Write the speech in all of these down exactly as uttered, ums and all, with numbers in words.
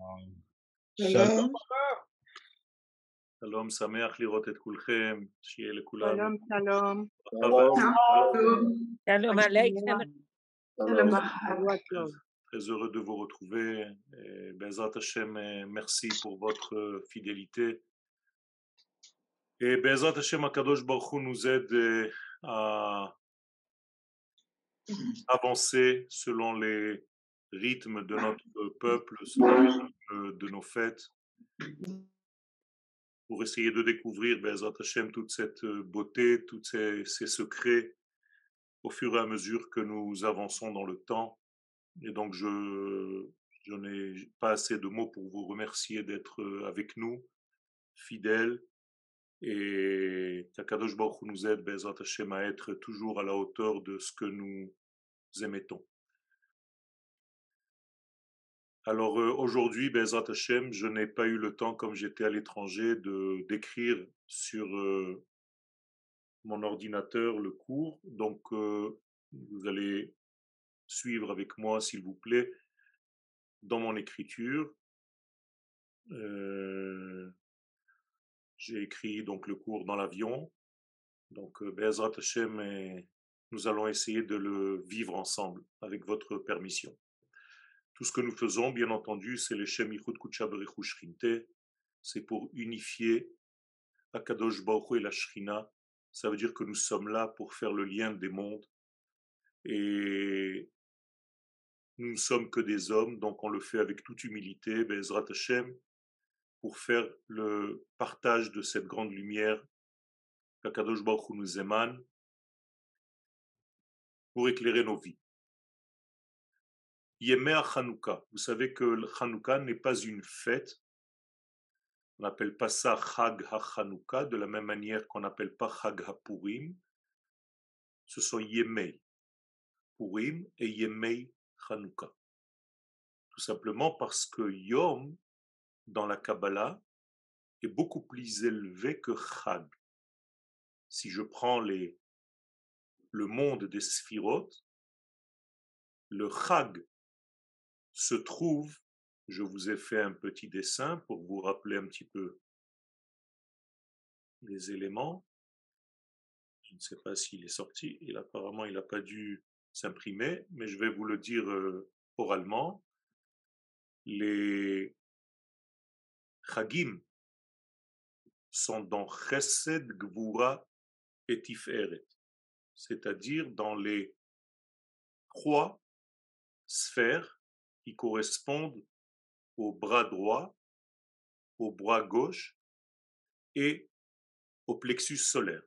Shalom. Shalom, sameach lirot et kulchem, shiye lekulam. Shalom, shalom. Shalom, Aleichem. Shalom. Très heureux de vous retrouver. Bézrat Hashem, merci pour votre fidélité. Et Bézrat Hashem, Hakadosh Baroukh Hou nous aide à avancer selon les rythmes de notre peuple, selon les rythmes de nos fêtes, pour essayer de découvrir, Bézrat Hashem, toute cette beauté, tous ces, ces secrets au fur et à mesure que nous avançons dans le temps. Et donc, je, je n'ai pas assez de mots pour vous remercier d'être avec nous, fidèles, et qu'Akadosh Baruch Hu nous aide, Bézrat Hashem, à être toujours à la hauteur de ce que nous émettons. Alors aujourd'hui, Bézrat Hashem, je n'ai pas eu le temps, comme j'étais à l'étranger, de d'écrire sur euh, mon ordinateur le cours. Donc, euh, vous allez suivre avec moi, s'il vous plaît, dans mon écriture. Euh, J'ai écrit donc le cours dans l'avion. Donc, euh, Bézrat Hashem, et nous allons essayer de le vivre ensemble, avec votre permission. Tout ce que nous faisons, bien entendu, c'est les Shem Yichud Kudsha Berichu Shrinte. C'est pour unifier Hakadosh Baruch Hu et la Shrina. Ça veut dire que nous sommes là pour faire le lien des mondes. Et nous ne sommes que des hommes, donc on le fait avec toute humilité, Bezrat Hashem, pour faire le partage de cette grande lumière qu'Akadosh Baruch Hu nous émane, pour éclairer nos vies. Yemei Hanoukka. Vous savez que le Hanoukka n'est pas une fête. On n'appelle pas ça Chag HaHanoukka, de la même manière qu'on n'appelle pas Chag HaPurim. Ce sont Yemei Purim et Yemei Hanoukka. Tout simplement parce que Yom, dans la Kabbalah, est beaucoup plus élevé que Chag. Si je prends les, le monde des Sphiroth, le Chag se trouve, je vous ai fait un petit dessin pour vous rappeler un petit peu les éléments. Je ne sais pas s'il est sorti, il, apparemment il n'a pas dû s'imprimer, mais je vais vous le dire oralement. Les Chagim sont dans Chesed Gvura Etiferet, c'est-à-dire dans les trois sphères qui correspondent au bras droit, au bras gauche et au plexus solaire.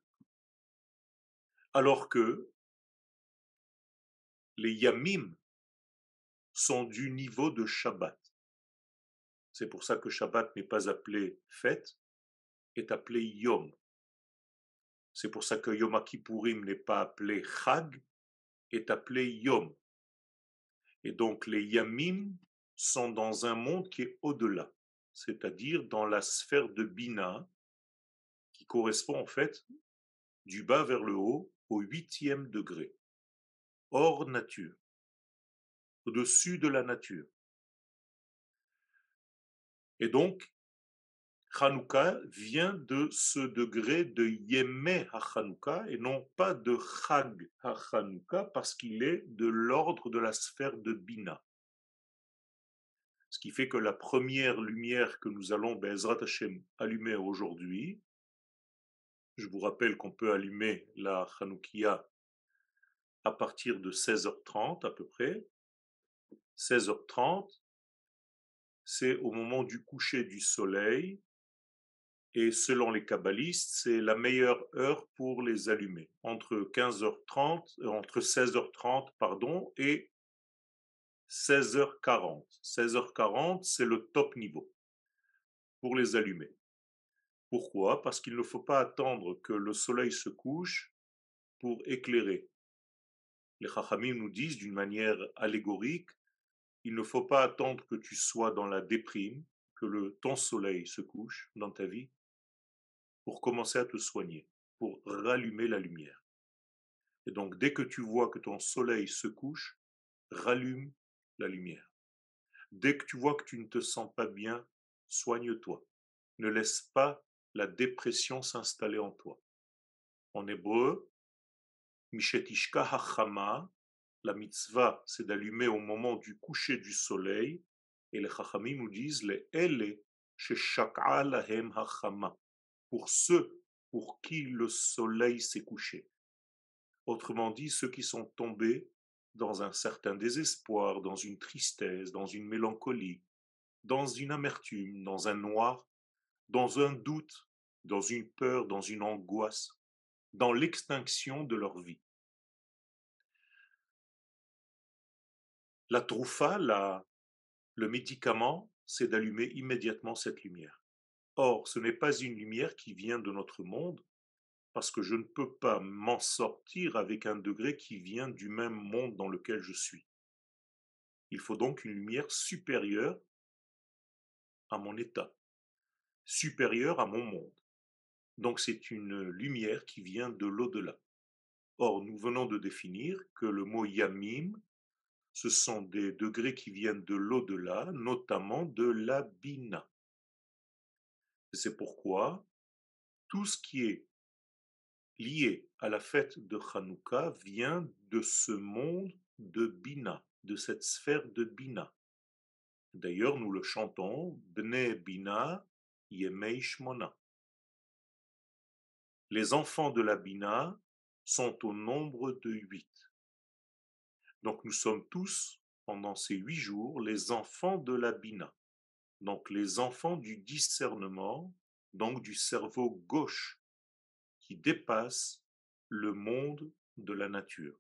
Alors que les Yamim sont du niveau de Shabbat. C'est pour ça que Shabbat n'est pas appelé fête, est appelé Yom. C'est pour ça que Yom Kippourim n'est pas appelé Chag, est appelé Yom. Et donc les Yamim sont dans un monde qui est au-delà, c'est-à-dire dans la sphère de Bina, qui correspond en fait du bas vers le haut au huitième degré, hors nature, au-dessus de la nature. Et donc, Hanoukka vient de ce degré de Yemei HaHanoukka et non pas de Chag HaHanoukka parce qu'il est de l'ordre de la sphère de Bina. Ce qui fait que la première lumière que nous allons, Bezrat Hashem, allumer aujourd'hui, je vous rappelle qu'on peut allumer la Hanoukkia à partir de seize heures trente à peu près. seize heures trente, c'est au moment du coucher du soleil. Et selon les kabbalistes, c'est la meilleure heure pour les allumer, entre quinze heures trente, entre seize heures trente, pardon, et seize heures quarante. seize heures quarante, c'est le top niveau pour les allumer. Pourquoi? Parce qu'il ne faut pas attendre que le soleil se couche pour éclairer. Les Chachamim nous disent d'une manière allégorique, il ne faut pas attendre que tu sois dans la déprime, que le, ton soleil se couche dans ta vie, pour commencer à te soigner, pour rallumer la lumière. Et donc, dès que tu vois que ton soleil se couche, rallume la lumière. Dès que tu vois que tu ne te sens pas bien, soigne-toi. Ne laisse pas la dépression s'installer en toi. En hébreu, Mishetishka hachama, la mitzvah, c'est d'allumer au moment du coucher du soleil, et les Chachamim nous disent les Ele sheshak'a lahem hachama, pour ceux pour qui le soleil s'est couché. Autrement dit, ceux qui sont tombés dans un certain désespoir, dans une tristesse, dans une mélancolie, dans une amertume, dans un noir, dans un doute, dans une peur, dans une angoisse, dans l'extinction de leur vie. La troufa, la, le médicament, c'est d'allumer immédiatement cette lumière. Or, ce n'est pas une lumière qui vient de notre monde, parce que je ne peux pas m'en sortir avec un degré qui vient du même monde dans lequel je suis. Il faut donc une lumière supérieure à mon état, supérieure à mon monde. Donc c'est une lumière qui vient de l'au-delà. Or, nous venons de définir que le mot « yamim », ce sont des degrés qui viennent de l'au-delà, notamment de la Bina. C'est pourquoi tout ce qui est lié à la fête de Hanoukka vient de ce monde de Bina, de cette sphère de Bina. D'ailleurs, nous le chantons « Bnei Bina, Yemei Shmona ». Les enfants de la Bina sont au nombre de huit. Donc nous sommes tous, pendant ces huit jours, les enfants de la Bina, donc les enfants du discernement, donc du cerveau gauche, qui dépasse le monde de la nature.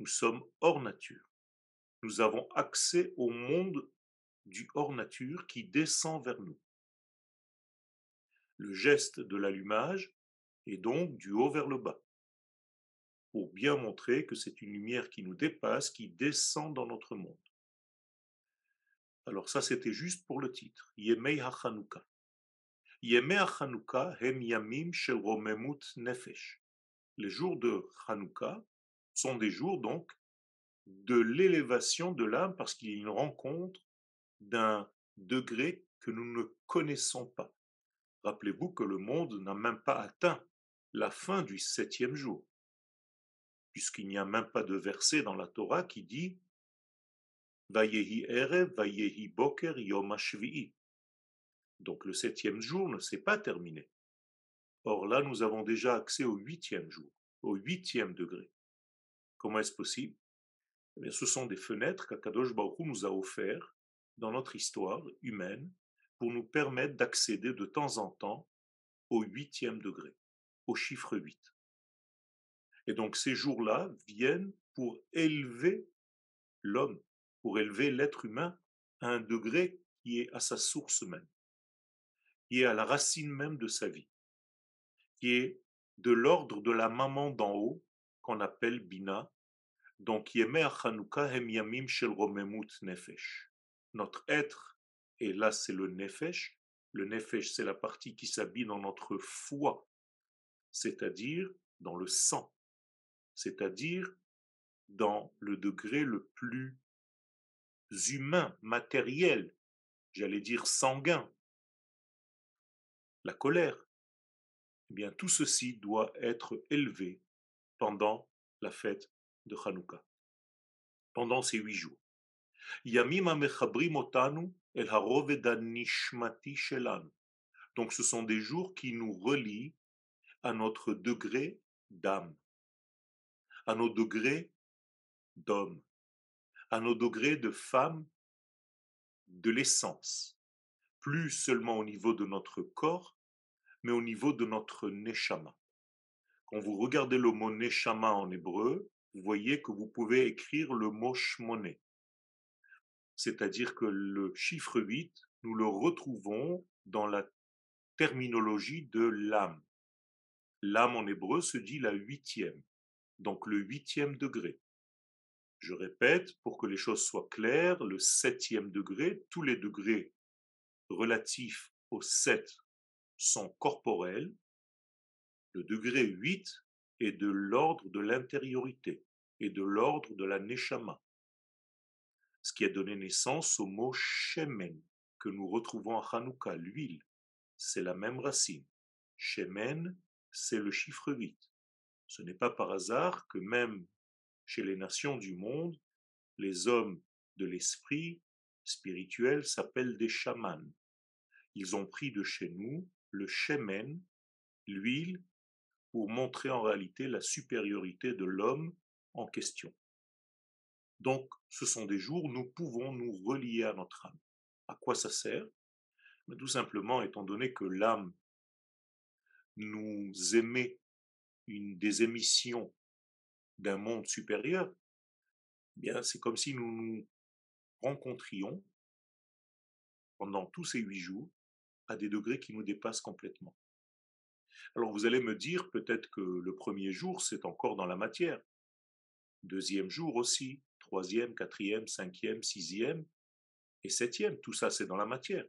Nous sommes hors nature. Nous avons accès au monde du hors nature qui descend vers nous. Le geste de l'allumage est donc du haut vers le bas, pour bien montrer que c'est une lumière qui nous dépasse, qui descend dans notre monde. Alors ça, c'était juste pour le titre, Yemei Hanoukka. Yemei Hanoukka hem yamim shel romemut nefesh. Les jours de Hanoukka sont des jours donc de l'élévation de l'âme, parce qu'il y a une rencontre d'un degré que nous ne connaissons pas. Rappelez-vous que le monde n'a même pas atteint la fin du septième jour, puisqu'il n'y a même pas de verset dans la Torah qui dit « Vayehi erev, vayehi boker, yom hashvi'i ». Donc le septième jour ne s'est pas terminé. Or là, nous avons déjà accès au huitième jour, au huitième degré. Comment est-ce possible? Eh bien, ce sont des fenêtres qu'Hakadosh Baroukh Hou nous a offertes dans notre histoire humaine pour nous permettre d'accéder de temps en temps au huitième degré, au chiffre huit. Et donc ces jours-là viennent pour élever l'homme, pour élever l'être humain à un degré qui est à sa source même, qui est à la racine même de sa vie, qui est de l'ordre de la maman d'en haut, qu'on appelle Bina, donc Yemei Hanoukka hem yamim shel romemut nefesh. Notre être, et là c'est le nefesh, le nefesh c'est la partie qui s'habille dans notre foi, c'est-à-dire dans le sang, c'est-à-dire dans le degré le plus humain, matériel, j'allais dire sanguin, la colère. Eh bien, tout ceci doit être élevé pendant la fête de Hanoukka, pendant ces huit jours. Donc, ce sont des jours qui nous relient à notre degré d'âme, à nos degrés d'homme, à nos degrés de femme, de l'essence, plus seulement au niveau de notre corps, mais au niveau de notre Neshama. Quand vous regardez le mot Neshama en hébreu, vous voyez que vous pouvez écrire le mot Shmoné. C'est-à-dire que le chiffre huit, nous le retrouvons dans la terminologie de l'âme. L'âme en hébreu se dit la huitième, donc le huitième degré. Je répète, pour que les choses soient claires, le septième degré, tous les degrés relatifs au sept sont corporels. Le degré huit est de l'ordre de l'intériorité et de l'ordre de la Neshama. ce qui a donné naissance au mot Shemen, que nous retrouvons à Hanoukka, l'huile. C'est la même racine. Shemen, c'est le chiffre huit. Ce n'est pas par hasard que même chez les nations du monde, les hommes de l'esprit spirituel s'appellent des chamans. Ils ont pris de chez nous le shemen, l'huile, pour montrer en réalité la supériorité de l'homme en question. Donc, ce sont des jours où nous pouvons nous relier à notre âme. À quoi ça sert? Mais tout simplement, étant donné que l'âme nous émet une des émissions d'un monde supérieur, eh bien, c'est comme si nous nous rencontrions pendant tous ces huit jours à des degrés qui nous dépassent complètement. Alors vous allez me dire peut-être que le premier jour, c'est encore dans la matière. Deuxième jour aussi, troisième, quatrième, cinquième, sixième et septième, tout ça c'est dans la matière.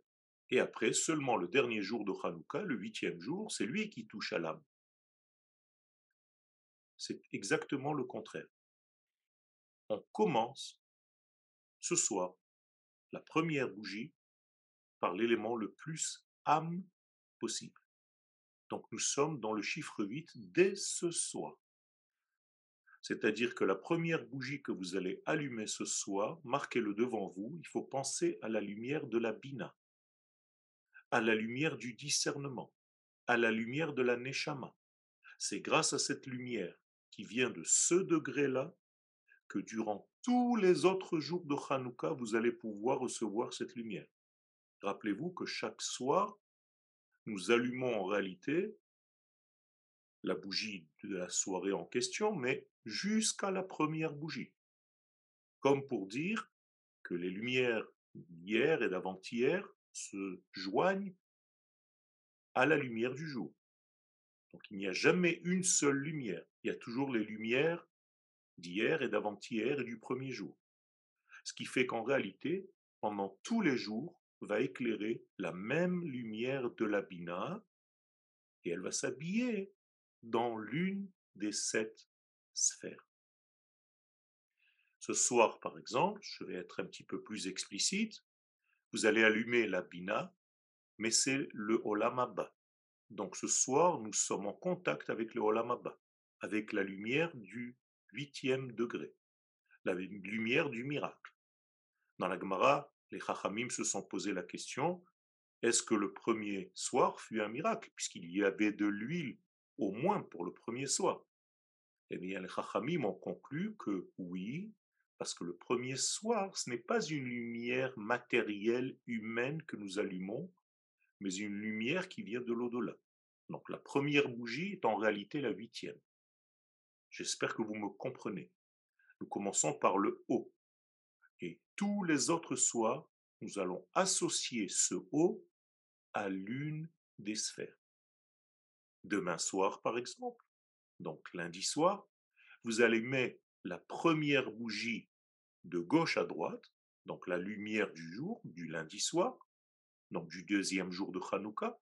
Et après, seulement le dernier jour de Hanoukka, le huitième jour, c'est lui qui touche à l'âme. C'est exactement le contraire. On commence ce soir, la première bougie, par l'élément le plus âme possible. Donc nous sommes dans le chiffre huit dès ce soir. C'est-à-dire que la première bougie que vous allez allumer ce soir, marquez-le devant vous, il faut penser à la lumière de la Bina, à la lumière du discernement, à la lumière de la Neshama. C'est grâce à cette lumière qui vient de ce degré-là que durant tous les autres jours de Hanoukka, vous allez pouvoir recevoir cette lumière. Rappelez-vous que chaque soir, nous allumons en réalité la bougie de la soirée en question, mais jusqu'à la première bougie. Comme pour dire que les lumières d'hier et d'avant-hier se joignent à la lumière du jour. Donc il n'y a jamais une seule lumière, il y a toujours les lumières d'hier et d'avant-hier et du premier jour. Ce qui fait qu'en réalité, pendant tous les jours, va éclairer la même lumière de la Bina et elle va s'habiller dans l'une des sept sphères. Ce soir, par exemple, je vais être un petit peu plus explicite, vous allez allumer la Bina, mais c'est le Olam Haba. Donc ce soir, nous sommes en contact avec le Olam Haba, avec la lumière du huitième degré, la lumière du miracle. Dans la Gemara, les Chachamim se sont posé la question, est-ce que le premier soir fut un miracle, puisqu'il y avait de l'huile, au moins pour le premier soir? Eh bien, les Chachamim ont conclu que oui, parce que le premier soir, ce n'est pas une lumière matérielle, humaine que nous allumons, mais une lumière qui vient de l'au-delà. Donc la première bougie est en réalité la huitième. J'espère que vous me comprenez. Nous commençons par le haut. Et tous les autres soirs, nous allons associer ce haut à l'une des sphères. Demain soir, par exemple, donc lundi soir, vous allumez la première bougie de gauche à droite, donc la lumière du jour, du lundi soir, donc du deuxième jour de Hanoukka,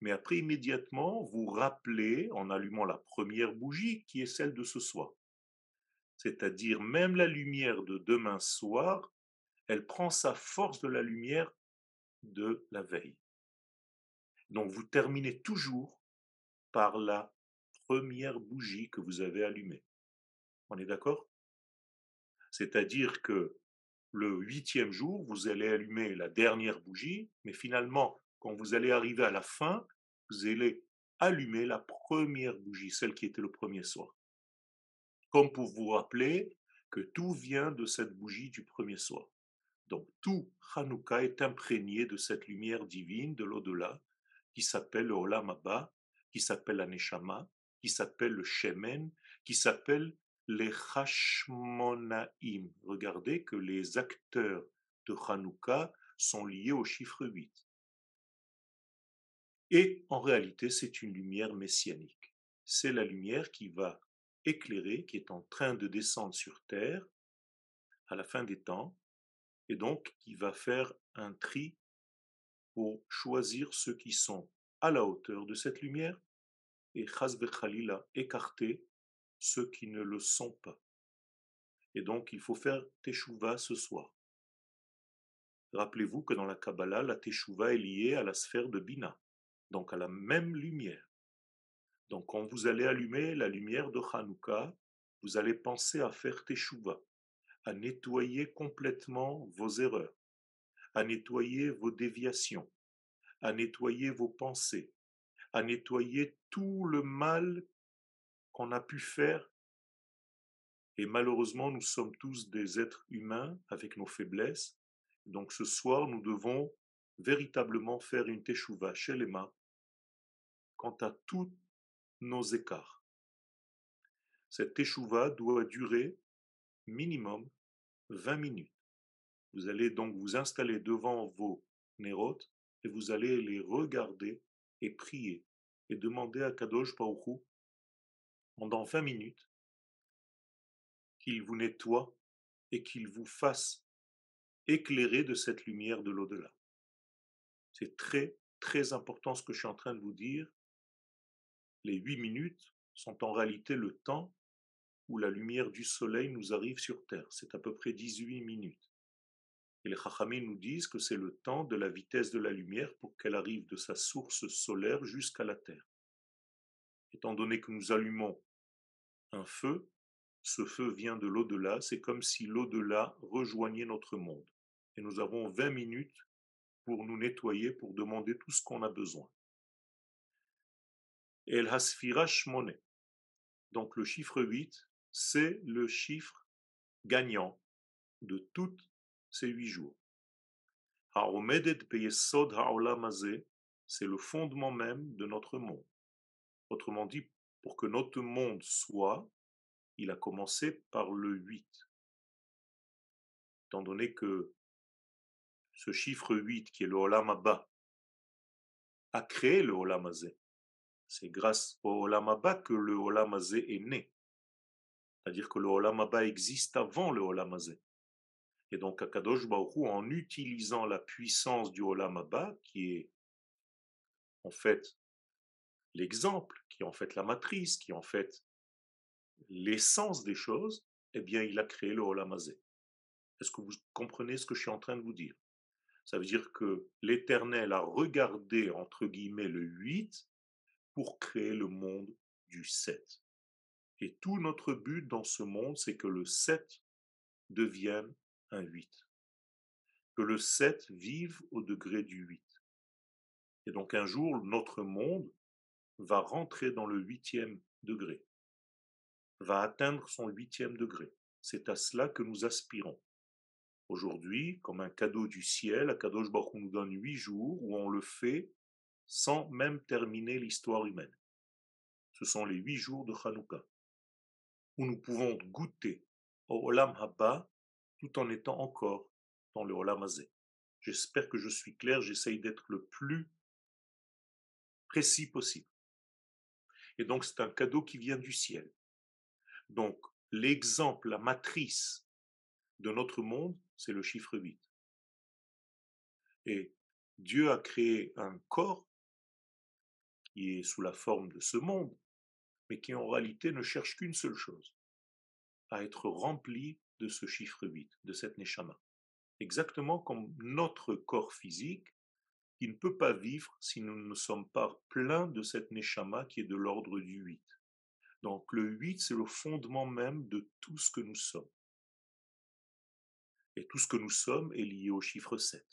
mais après immédiatement, vous rappelez en allumant la première bougie qui est celle de ce soir. C'est-à-dire même la lumière de demain soir, elle prend sa force de la lumière de la veille. Donc vous terminez toujours par la première bougie que vous avez allumée. On est d'accord? C'est-à-dire que le huitième jour, vous allez allumer la dernière bougie, mais finalement, quand vous allez arriver à la fin, vous allez allumer la première bougie, celle qui était le premier soir. Comme pour vous rappeler que tout vient de cette bougie du premier soir. Donc tout Hanoukka est imprégné de cette lumière divine de l'au-delà qui s'appelle le Olam Haba, qui s'appelle la Neshama, qui s'appelle le Shemen, qui s'appelle les Hashmonaïm. Regardez que les acteurs de Hanoukka sont liés au chiffre huit. Et en réalité, c'est une lumière messianique. C'est la lumière qui va éclairé, qui est en train de descendre sur terre à la fin des temps, et donc qui va faire un tri pour choisir ceux qui sont à la hauteur de cette lumière et chas bechalila, écarter ceux qui ne le sont pas. Et donc il faut faire Teshuvah ce soir. Rappelez-vous que dans la Kabbalah, la Teshuvah est liée à la sphère de Bina, donc à la même lumière. Donc quand vous allez allumer la lumière de Hanoukka, vous allez penser à faire Teshuvah, à nettoyer complètement vos erreurs, à nettoyer vos déviations, à nettoyer vos pensées, à nettoyer tout le mal qu'on a pu faire. Et malheureusement, nous sommes tous des êtres humains avec nos faiblesses. Donc ce soir, nous devons véritablement faire une teshuva chez les mains quant à tous nos écarts. Cette teshuva doit durer minimum vingt minutes. Vous allez donc vous installer devant vos Nerot et vous allez les regarder et prier et demander à Hakadosh Baroukh Hou pendant vingt minutes qu'il vous nettoie et qu'il vous fasse éclairer de cette lumière de l'au-delà. C'est très, très important ce que je suis en train de vous dire. Les huit minutes sont en réalité le temps où la lumière du soleil nous arrive sur Terre. C'est à peu près dix-huit minutes. Et les Chachamim nous disent que c'est le temps de la vitesse de la lumière pour qu'elle arrive de sa source solaire jusqu'à la Terre. Étant donné que nous allumons un feu, ce feu vient de l'au-delà, c'est comme si l'au-delà rejoignait notre monde. Et nous avons vingt minutes pour nous nettoyer, pour demander tout ce qu'on a besoin. El Hasfira Shmoné. Donc le chiffre huit, c'est le chiffre gagnant de toutes ces huit jours. Haomedet beyesod haolam azé, c'est le fondement même de notre monde. Autrement dit, pour que notre monde soit, il a commencé par le huit. Étant donné que ce chiffre huit, qui est le Olam Haba, a créé le Olam Azé. C'est grâce au Olam Haba que le Olam Azé est né. C'est-à-dire que le Olam Haba existe avant le Olam Azé. Et donc, Hakadosh Baroukh Hou, en utilisant la puissance du Olam Haba, qui est en fait l'exemple, qui est en fait la matrice, qui est en fait l'essence des choses, eh bien, il a créé le Olam Azé. Est-ce que vous comprenez ce que je suis en train de vous dire? Ça veut dire que l'Éternel a regardé, entre guillemets, le huit pour créer le monde du sept. Et tout notre but dans ce monde, c'est que le sept devienne un huit. Que le sept vive au degré du huit. Et donc, un jour, notre monde va rentrer dans le huitième degré, va atteindre son huitième degré. C'est à cela que nous aspirons. Aujourd'hui, comme un cadeau du ciel, Hakadosh Baroukh Hou nous donne huit jours où on le fait sans même terminer l'histoire humaine. Ce sont les huit jours de Hanoukka, où nous pouvons goûter au Olam Haba tout en étant encore dans le Olam Azé. J'espère que je suis clair, j'essaye d'être le plus précis possible. Et donc c'est un cadeau qui vient du ciel. Donc, l'exemple, la matrice de notre monde, c'est le chiffre huit. Et Dieu a créé un corps qui est sous la forme de ce monde, mais qui en réalité ne cherche qu'une seule chose, à être rempli de ce chiffre huit, de cette Neshama. Exactement comme notre corps physique, qui ne peut pas vivre si nous ne sommes pas pleins de cette Neshama qui est de l'ordre du huit. Donc le huit, c'est le fondement même de tout ce que nous sommes. Et tout ce que nous sommes est lié au chiffre sept.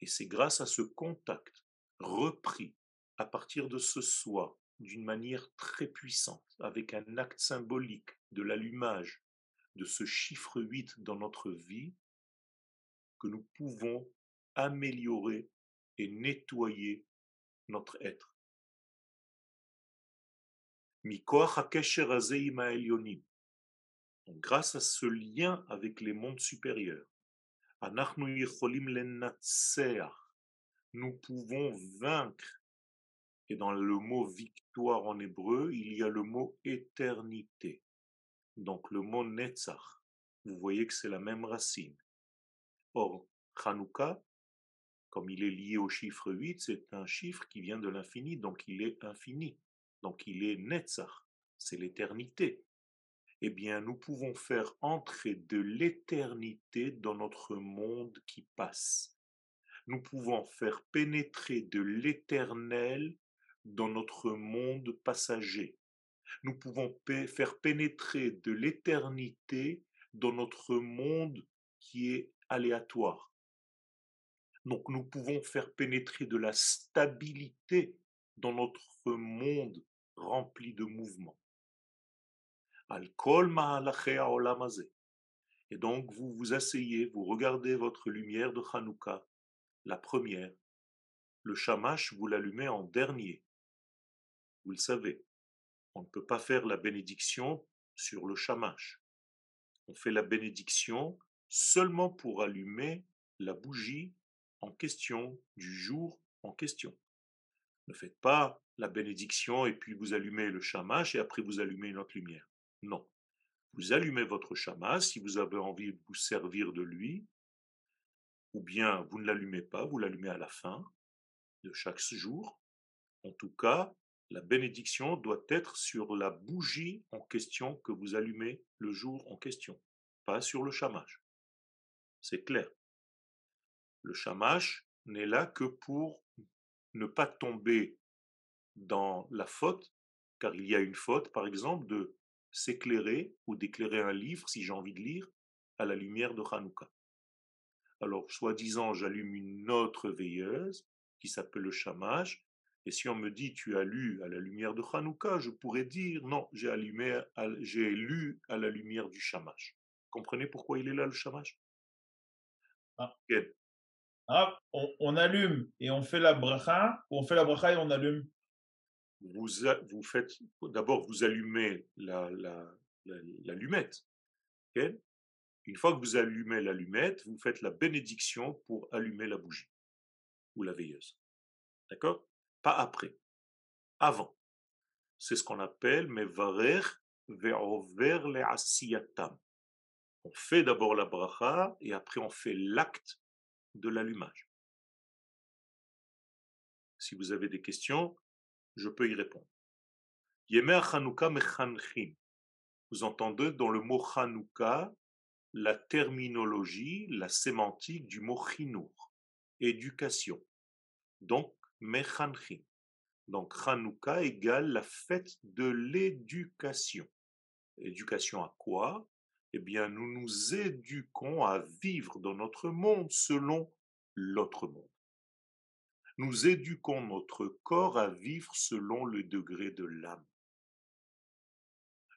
Et c'est grâce à ce contact repris à partir de ce soi, d'une manière très puissante, avec un acte symbolique de l'allumage de ce chiffre huit dans notre vie, que nous pouvons améliorer et nettoyer notre être. Donc, grâce à ce lien avec les mondes supérieurs, nous pouvons vaincre. Et dans le mot victoire en hébreu, il y a le mot éternité. Donc le mot Netzach, vous voyez que c'est la même racine. Or, Hanoukka, comme il est lié au chiffre huit, c'est un chiffre qui vient de l'infini, donc il est infini. Donc il est Netzach, c'est l'éternité. eh bien nous pouvons faire entrer de l'éternité dans notre monde qui passe. Nous pouvons faire pénétrer de l'éternel dans notre monde passager. Nous pouvons faire pénétrer de l'éternité dans notre monde qui est aléatoire. Donc nous pouvons faire pénétrer de la stabilité dans notre monde rempli de mouvements. Al-Kol Mahalachei Olam Azé. Et donc vous vous asseyez, vous regardez votre lumière de Hanoukka, la première. Le Shamash, vous l'allumez en dernier. Vous le savez, on ne peut pas faire la bénédiction sur le Shamash. On fait la bénédiction seulement pour allumer la bougie en question, du jour en question. Ne faites pas la bénédiction et puis vous allumez le Shamash et après vous allumez une autre lumière. Non. Vous allumez votre Shamash si vous avez envie de vous servir de lui, ou bien vous ne l'allumez pas, vous l'allumez à la fin de chaque jour. En tout cas, la bénédiction doit être sur la bougie en question que vous allumez le jour en question, pas sur le Shamash. C'est clair. Le Shamash n'est là que pour ne pas tomber dans la faute, car il y a une faute, par exemple, de s'éclairer ou d'éclairer un livre, si j'ai envie de lire, à la lumière de Hanoukka. Alors, soi-disant, j'allume une autre veilleuse qui s'appelle le Shamash, et si on me dit « tu as lu à la lumière de Hanoukka », je pourrais dire « non, j'ai allumé, j'ai lu à la lumière du Shamash ». Comprenez pourquoi il est là, le Shamash? ah. okay. ah, on, on allume et on fait la bracha, ou on fait la bracha et on allume. Vous, vous faites, d'abord, vous allumez la, la, la, l'allumette. Okay. Une fois que vous allumez l'allumette, vous faites la bénédiction pour allumer la bougie ou la veilleuse. D'accord? Pas après, avant. C'est ce qu'on appelle mevarer ve'over le'asiyatam. On fait d'abord la bracha et après on fait l'acte de l'allumage. Si vous avez des questions, je peux y répondre. Yemei Hanoukka mechanchim. Vous entendez dans le mot Hanoukka la terminologie, la sémantique du mot chinour, éducation. Donc, mechanchim. Donc, Hanoukka égale la fête de l'éducation. Éducation à quoi? Eh bien, nous nous éduquons à vivre dans notre monde selon l'autre monde. Nous éduquons notre corps à vivre selon le degré de l'âme.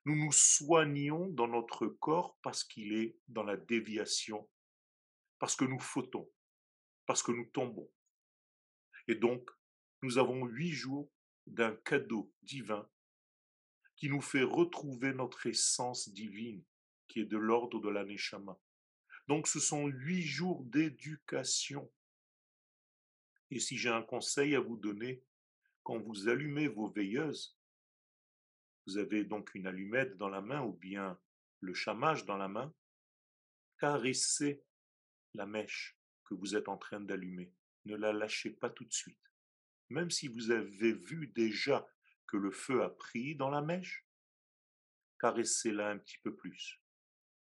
Nous nous soignons dans notre corps parce qu'il est dans la déviation, parce que nous fautons, parce que nous tombons. Et donc, nous avons huit jours d'un cadeau divin qui nous fait retrouver notre essence divine, qui est de l'ordre de la Neshama. Donc ce sont huit jours d'éducation. Et si j'ai un conseil à vous donner, quand vous allumez vos veilleuses, vous avez donc une allumette dans la main ou bien le Shamash dans la main, caressez la mèche que vous êtes en train d'allumer. Ne la lâchez pas tout de suite. Même si vous avez vu déjà que le feu a pris dans la mèche, caressez-la un petit peu plus.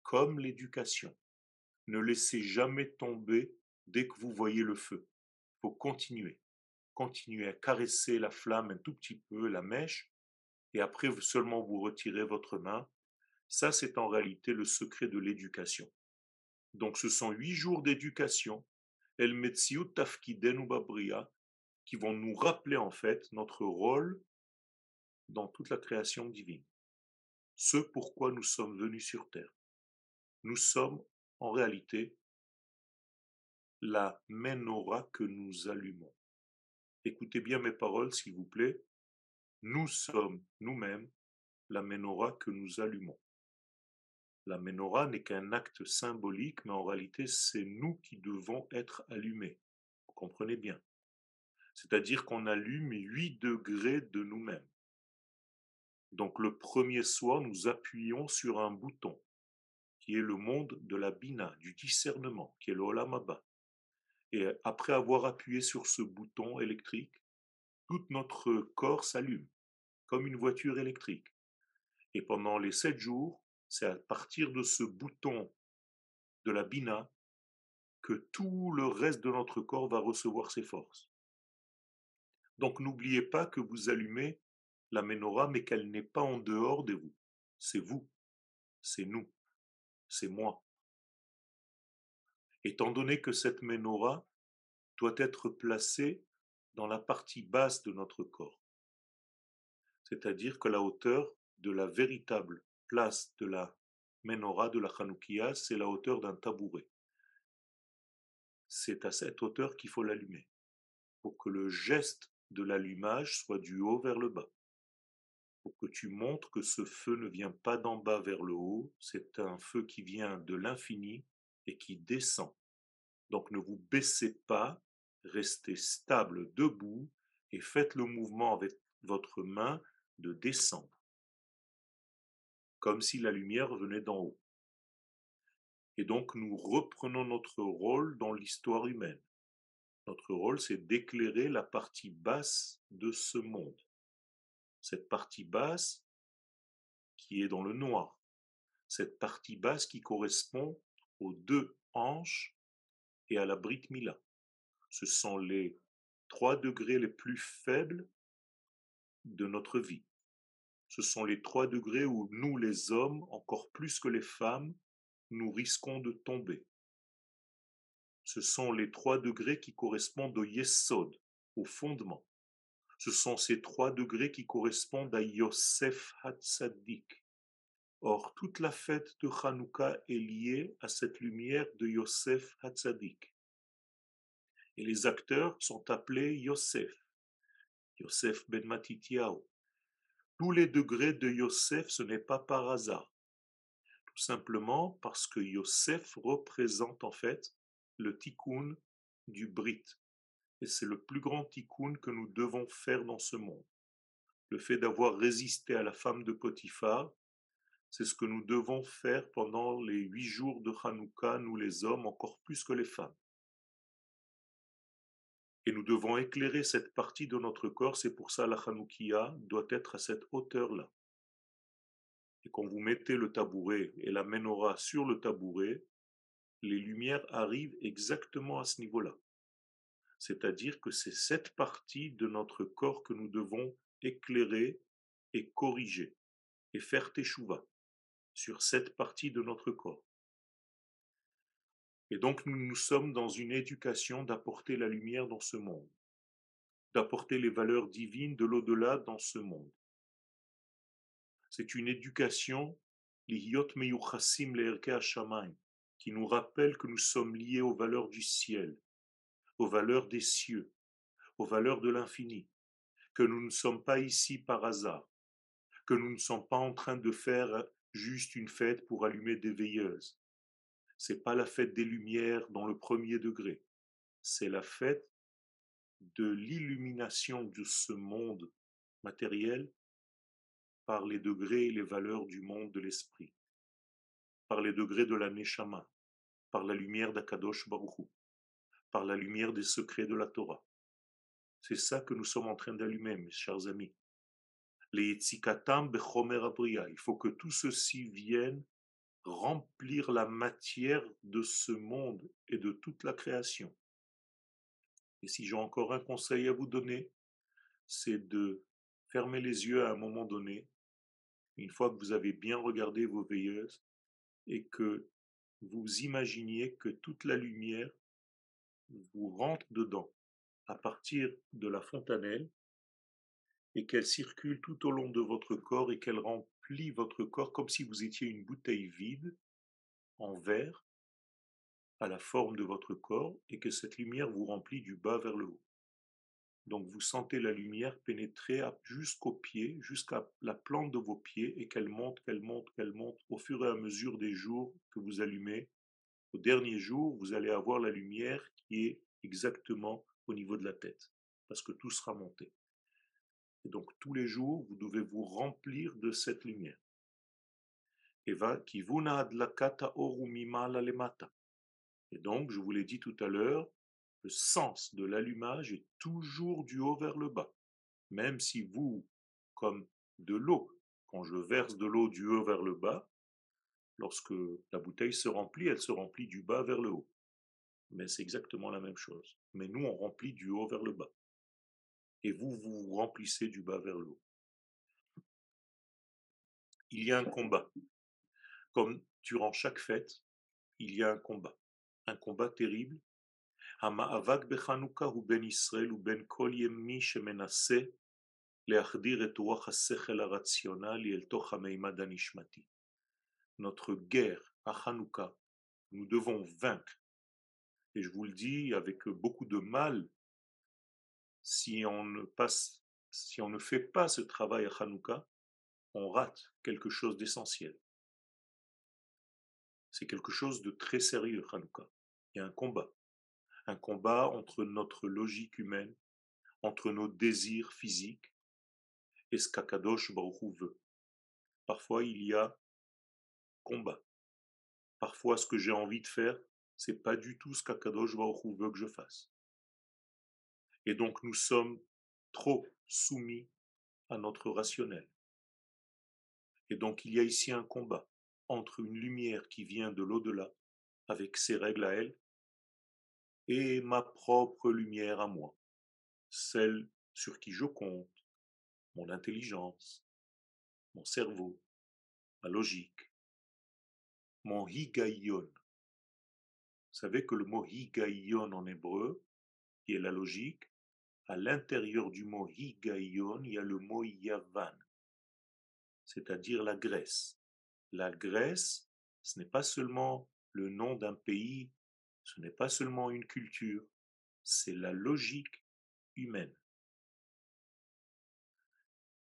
Comme l'éducation. Ne laissez jamais tomber dès que vous voyez le feu. Il faut continuer. Continuez à caresser la flamme un tout petit peu, la mèche, et après seulement vous retirez votre main. Ça, c'est en réalité le secret de l'éducation. Donc ce sont huit jours d'éducation, El Metsiut Tafkidenu Babria, qui vont nous rappeler en fait notre rôle dans toute la création divine. Ce pourquoi nous sommes venus sur terre. Nous sommes en réalité la menorah que nous allumons. Écoutez bien mes paroles, s'il vous plaît. Nous sommes nous-mêmes la menorah que nous allumons. La menorah n'est qu'un acte symbolique, mais en réalité, c'est nous qui devons être allumés. Vous comprenez bien. C'est-à-dire qu'on allume huit degrés de nous-mêmes. Donc le premier soir, nous appuyons sur un bouton, qui est le monde de la Bina, du discernement, qui est le Olam Haba. Et après avoir appuyé sur ce bouton électrique, tout notre corps s'allume, comme une voiture électrique. Et pendant les sept jours, C'est à partir de ce bouton de la Bina que tout le reste de notre corps va recevoir ses forces. Donc n'oubliez pas que vous allumez la menorah, mais qu'elle n'est pas en dehors de vous. C'est vous, c'est nous, c'est moi. Étant donné que cette menorah doit être placée dans la partie basse de notre corps, c'est-à-dire que la hauteur de la véritable place de la menorah, de la Hanoukkia, c'est la hauteur d'un tabouret. C'est à cette hauteur qu'il faut l'allumer, pour que le geste de l'allumage soit du haut vers le bas, pour que tu montres que ce feu ne vient pas d'en bas vers le haut, c'est un feu qui vient de l'infini et qui descend. Donc ne vous baissez pas, restez stable debout et faites le mouvement avec votre main de descendre, comme si la lumière venait d'en haut. Et donc nous reprenons notre rôle dans l'histoire humaine. Notre rôle, c'est d'éclairer la partie basse de ce monde. Cette partie basse qui est dans le noir. Cette partie basse qui correspond aux deux hanches et à la Brit Mila. Ce sont les trois degrés les plus faibles de notre vie. Ce sont les trois degrés où nous, les hommes, encore plus que les femmes, nous risquons de tomber. Ce sont les trois degrés qui correspondent au Yesod, au fondement. Ce sont ces trois degrés qui correspondent à Yosef Hatzadik. Or, toute la fête de Hanoukka est liée à cette lumière de Yosef Hatzadik. Et les acteurs sont appelés Yosef, Yosef ben Matityahu. Tous les degrés de Yosef, ce n'est pas par hasard. Tout simplement parce que Yosef représente en fait le tikkun du Brit. Et c'est le plus grand tikkun que nous devons faire dans ce monde. Le fait d'avoir résisté à la femme de Potiphar, c'est ce que nous devons faire pendant les huit jours de Hanoukka, nous les hommes, encore plus que les femmes. Et nous devons éclairer cette partie de notre corps, c'est pour ça la Hanoukkia doit être à cette hauteur-là. Et quand vous mettez le tabouret et la menorah sur le tabouret, les lumières arrivent exactement à ce niveau-là. C'est-à-dire que c'est cette partie de notre corps que nous devons éclairer et corriger et faire Teshuvah sur cette partie de notre corps. Et donc nous nous sommes dans une éducation d'apporter la lumière dans ce monde, d'apporter les valeurs divines de l'au-delà dans ce monde. C'est une éducation, l'iyot meyuchasim le'erkei hashamayim, qui nous rappelle que nous sommes liés aux valeurs du ciel, aux valeurs des cieux, aux valeurs de l'infini, que nous ne sommes pas ici par hasard, que nous ne sommes pas en train de faire juste une fête pour allumer des veilleuses. Ce n'est pas la fête des lumières dans le premier degré, c'est la fête de l'illumination de ce monde matériel par les degrés et les valeurs du monde de l'esprit, par les degrés de la Neshama, par la lumière d'Hakadosh Baroukh Hou, par la lumière des secrets de la Torah. C'est ça que nous sommes en train d'allumer, mes chers amis. Les Yitzikatam bechomer abriya. Il faut que tout ceci vienne remplir la matière de ce monde et de toute la création. Et si j'ai encore un conseil à vous donner, c'est de fermer les yeux à un moment donné, une fois que vous avez bien regardé vos veilleuses, et que vous imaginiez que toute la lumière vous rentre dedans à partir de la fontanelle et qu'elle circule tout au long de votre corps et qu'elle remplit votre corps comme si vous étiez une bouteille vide en verre à la forme de votre corps et que cette lumière vous remplit du bas vers le haut. Donc vous sentez la lumière pénétrer jusqu'aux pieds, jusqu'à la plante de vos pieds, et qu'elle monte, qu'elle monte, qu'elle monte, au fur et à mesure des jours que vous allumez. Au dernier jour, vous allez avoir la lumière qui est exactement au niveau de la tête, parce que tout sera monté. Et donc tous les jours, vous devez vous remplir de cette lumière. Et donc, je vous l'ai dit tout à l'heure, le sens de l'allumage est toujours du haut vers le bas. Même si vous, comme de l'eau, quand je verse de l'eau du haut vers le bas, Lorsque la bouteille se remplit, elle se remplit du bas vers le haut. Mais c'est exactement la même chose. Mais nous, on remplit du haut vers le bas. Et vous, vous vous remplissez du bas vers le haut. Il y a un combat. Comme durant chaque fête, il y a un combat. Un combat terrible. Hama'avak b'Hanoukka hu ben Israël hu ben kol yemi shemenaseh le'achdir et ruach ha'sechel ha'rational el toch ha'meimad ha'nishmati. Notre guerre à Hanoukka, nous devons vaincre. Et je vous le dis avec beaucoup de mal, si on ne passe, si on ne fait pas ce travail à Hanoukka, on rate quelque chose d'essentiel. C'est quelque chose de très sérieux, Hanoukka. Il y a un combat. Un combat entre notre logique humaine, entre nos désirs physiques et ce qu'Hakadosh Baroukh Hou veut. Parfois, il y a combat. Parfois, ce que j'ai envie de faire, c'est pas du tout ce qu'Hakadosh Baroukh Hou veut que je fasse. Et donc, nous sommes trop soumis à notre rationnel. Et donc, il y a ici un combat entre une lumière qui vient de l'au-delà, avec ses règles à elle, et ma propre lumière à moi, celle sur qui je compte, mon intelligence, mon cerveau, ma logique, mon higaïon. Vous savez que le mot higaïon en hébreu, qui est la logique, à l'intérieur du mot higaïon, il y a le mot yavan, c'est-à-dire la Grèce. La Grèce, ce n'est pas seulement le nom d'un pays, ce n'est pas seulement une culture, c'est la logique humaine.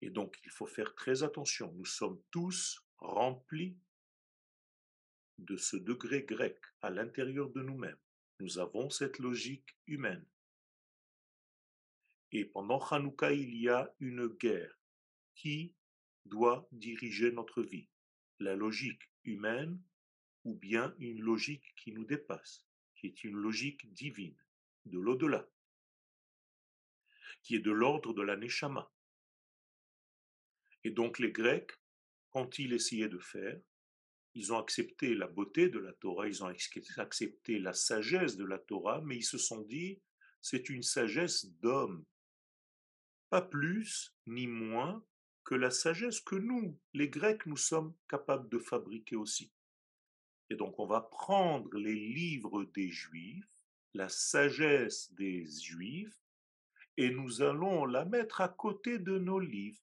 Et donc, il faut faire très attention. Nous sommes tous remplis de ce degré grec à l'intérieur de nous-mêmes. Nous avons cette logique humaine. Et pendant Hanoukka, il y a une guerre qui doit diriger notre vie. La logique humaine ou bien une logique qui nous dépasse, qui est une logique divine, de l'au-delà, qui est de l'ordre de la Neshama. Et donc les Grecs, quand ils essayaient de faire, ils ont accepté la beauté de la Torah, ils ont accepté la sagesse de la Torah, mais ils se sont dit, c'est une sagesse d'homme, pas plus ni moins que la sagesse que nous, les Grecs, nous sommes capables de fabriquer aussi. Et donc on va prendre les livres des Juifs, la sagesse des Juifs, et nous allons la mettre à côté de nos livres.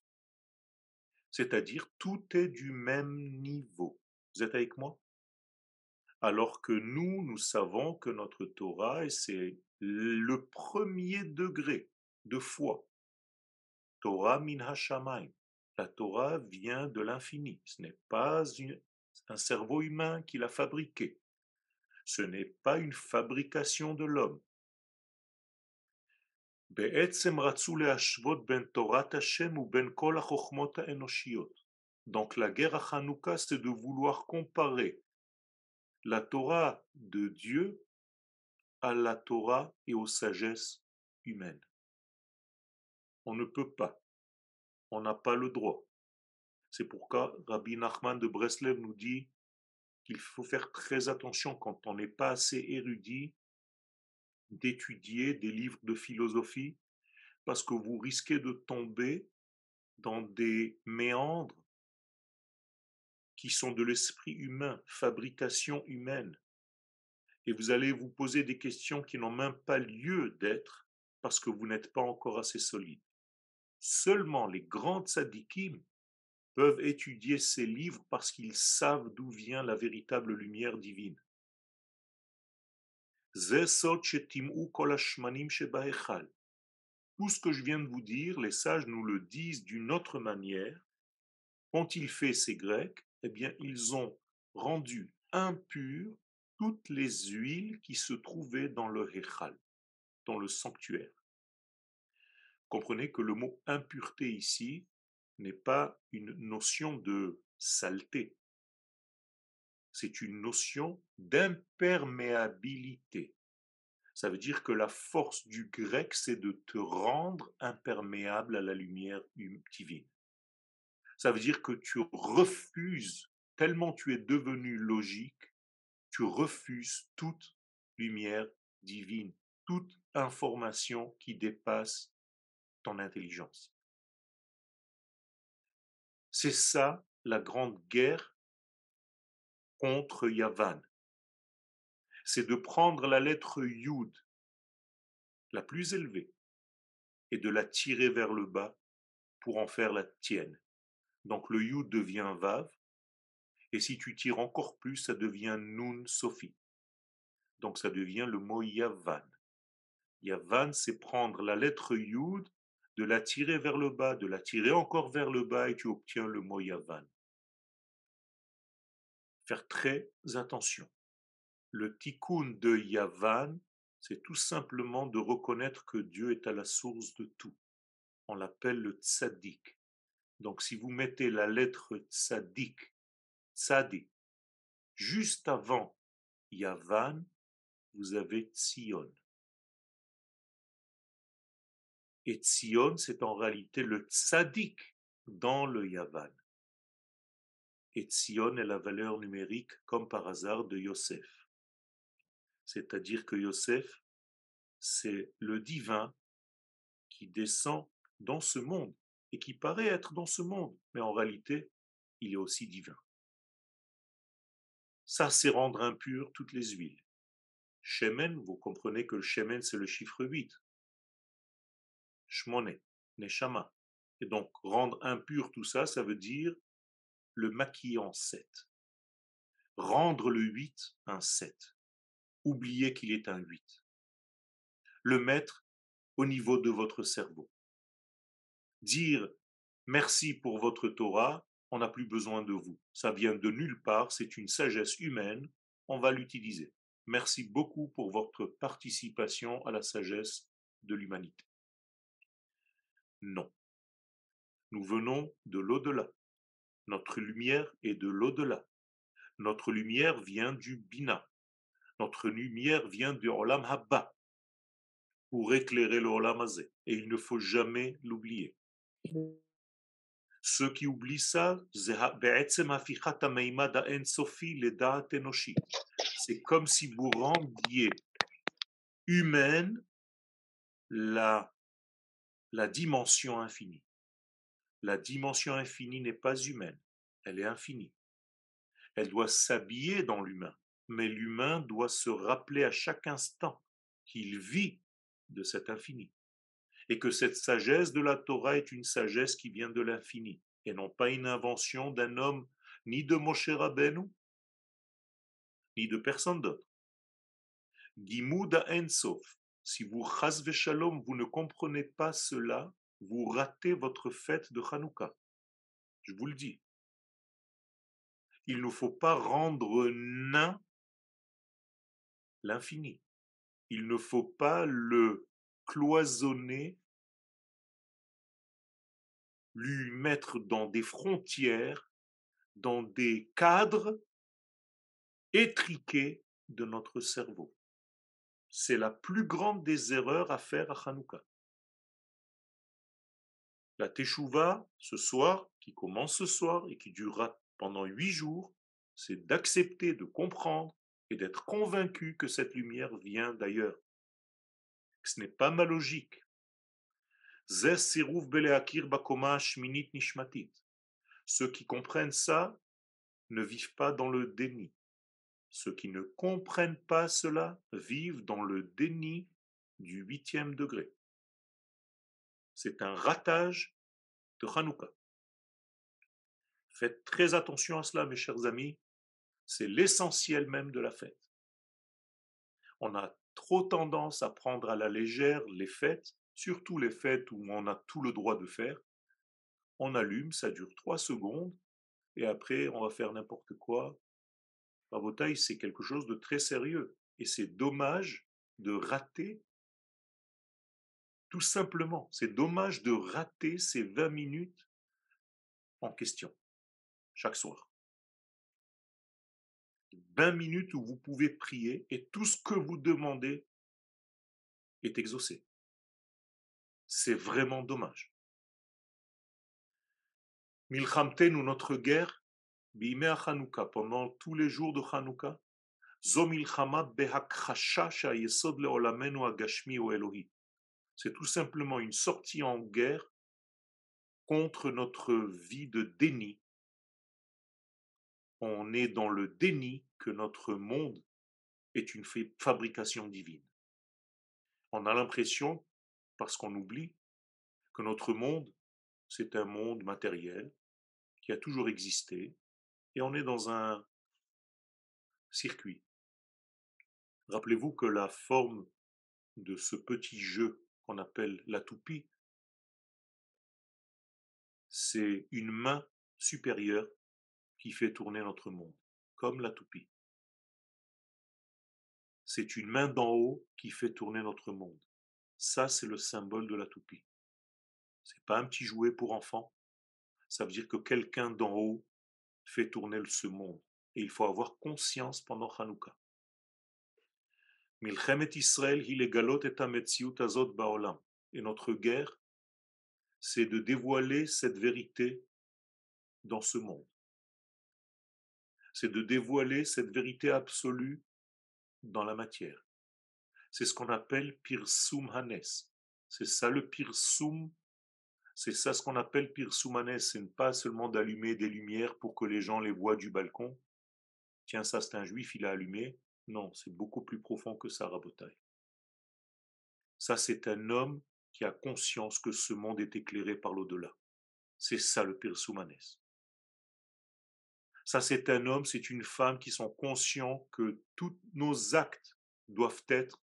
C'est-à-dire tout est du même niveau. Vous êtes avec moi? Alors que nous, nous savons que notre Torah, c'est le premier degré de foi. Torah min hashamayim. La Torah vient de l'infini. Ce n'est pas une, un cerveau humain qui l'a fabriquée. Ce n'est pas une fabrication de l'homme. Donc la guerre à Hanoukka, c'est de vouloir comparer la Torah de Dieu à la Torah et aux sagesses humaines. On ne peut pas. On n'a pas le droit. C'est pourquoi Rabbi Nachman de Breslev nous dit qu'il faut faire très attention quand on n'est pas assez érudit d'étudier des livres de philosophie parce que vous risquez de tomber dans des méandres qui sont de l'esprit humain, fabrication humaine. Et vous allez vous poser des questions qui n'ont même pas lieu d'être parce que vous n'êtes pas encore assez solide. Seulement les grands tzadikim peuvent étudier ces livres parce qu'ils savent d'où vient la véritable lumière divine. Tout ce que je viens de vous dire, les sages nous le disent d'une autre manière. Quand ils font ces Grecs, eh bien, ils ont rendu impures toutes les huiles qui se trouvaient dans le Héchal, dans le sanctuaire. Comprenez que le mot impureté ici n'est pas une notion de saleté. C'est une notion d'imperméabilité. Ça veut dire que la force du grec, c'est de te rendre imperméable à la lumière divine. Ça veut dire que tu refuses tellement tu es devenu logique, tu refuses toute lumière divine, toute information qui dépasse ton intelligence. C'est ça la grande guerre contre Yavan. C'est de prendre la lettre Yud, la plus élevée, et de la tirer vers le bas pour en faire la tienne. Donc le Yud devient Vav, et si tu tires encore plus, ça devient Nun Sofi. Donc ça devient le mot Yavan. Yavan, c'est prendre la lettre Yud, de la tirer vers le bas, de la tirer encore vers le bas, et tu obtiens le mot Yavan. Faire très attention. Le tikkun de Yavan, c'est tout simplement de reconnaître que Dieu est à la source de tout. On l'appelle le tzaddik. Donc si vous mettez la lettre tzaddik, tzaddik, juste avant Yavan, vous avez Tzion. Et Tzion, c'est en réalité le tzaddik dans le Yavan. Et Tzion est la valeur numérique, comme par hasard, de Yosef. C'est-à-dire que Yosef, c'est le divin qui descend dans ce monde et qui paraît être dans ce monde, mais en réalité, il est aussi divin. Ça, c'est rendre impur toutes les huiles. Shemen, vous comprenez que le Shemen, c'est le chiffre huit. Shmoné, Neshama. Et donc, rendre impur tout ça, ça veut dire le maquiller en sept. Rendre le huit un sept. Oubliez qu'il est un huit. Le mettre au niveau de votre cerveau. Dire merci pour votre Torah, on n'a plus besoin de vous. Ça vient de nulle part, c'est une sagesse humaine, on va l'utiliser. Merci beaucoup pour votre participation à la sagesse de l'humanité. Non. Nous venons de l'au-delà. Notre lumière est de l'au-delà. Notre lumière vient du Bina. Notre lumière vient du Olam Haba pour éclairer le Olam Azé. Et il ne faut jamais l'oublier. Ceux qui oublient ça, c'est comme si vous rendiez humaine la La dimension infinie. La dimension infinie n'est pas humaine, elle est infinie. Elle doit s'habiller dans l'humain, mais l'humain doit se rappeler à chaque instant qu'il vit de cet infini. Et que cette sagesse de la Torah est une sagesse qui vient de l'infini, et non pas une invention d'un homme, ni de Moshe Rabbeinu, ni de personne d'autre. Gimud Ensof. Si vous, chas v'shalom, vous ne comprenez pas cela, vous ratez votre fête de Hanoukka. Je vous le dis. Il ne faut pas rendre nain l'infini. Il ne faut pas le cloisonner, lui mettre dans des frontières, dans des cadres étriqués de notre cerveau. C'est la plus grande des erreurs à faire à Hanoukka. La Teshuvah, ce soir, qui commence ce soir et qui durera pendant huit jours, c'est d'accepter, de comprendre et d'être convaincu que cette lumière vient d'ailleurs. Ce n'est pas ma logique. Ceux qui comprennent ça ne vivent pas dans le déni. Ceux qui ne comprennent pas cela vivent dans le déni du huitième degré. C'est un ratage de Hanoukka. Faites très attention à cela, mes chers amis. C'est l'essentiel même de la fête. On a trop tendance à prendre à la légère les fêtes, surtout les fêtes où on a tout le droit de faire. On allume, ça dure trois secondes, et après on va faire n'importe quoi. Rabotaï, c'est quelque chose de très sérieux. Et c'est dommage de rater, tout simplement, c'est dommage de rater ces vingt minutes en question, chaque soir. vingt minutes où vous pouvez prier et tout ce que vous demandez est exaucé. C'est vraiment dommage. Milchamtenu, notre guerre, Bimei Hanoukka, pendant tous les jours de Hanoukka, c'est tout simplement une sortie en guerre contre notre vie de déni. On est dans le déni que notre monde est une fabrication divine. On a l'impression, parce qu'on oublie, que notre monde, c'est un monde matériel qui a toujours existé, et on est dans un circuit. Rappelez-vous que la forme de ce petit jeu qu'on appelle la toupie, c'est une main supérieure qui fait tourner notre monde, comme la toupie. C'est une main d'en haut qui fait tourner notre monde. Ça, c'est le symbole de la toupie. C'est pas un petit jouet pour enfants. Ça veut dire que quelqu'un d'en haut fait tourner ce monde. Et il faut avoir conscience pendant Hanoukka. Milchemet Israël hi legalot et hametziut azot baolam. Et notre guerre, c'est de dévoiler cette vérité dans ce monde. C'est de dévoiler cette vérité absolue dans la matière. C'est ce qu'on appelle Pirsum Hanes. C'est ça le Pirsum. C'est ça ce qu'on appelle Pirsum Hanes. Ce n'est pas seulement d'allumer des lumières pour que les gens les voient du balcon. Tiens, ça c'est un juif, il a allumé. Non, c'est beaucoup plus profond que ça, Rabotai. Ça, c'est un homme qui a conscience que ce monde est éclairé par l'au-delà. C'est ça le Pirsum Hanes. Ça, c'est un homme, c'est une femme qui sont conscients que tous nos actes doivent être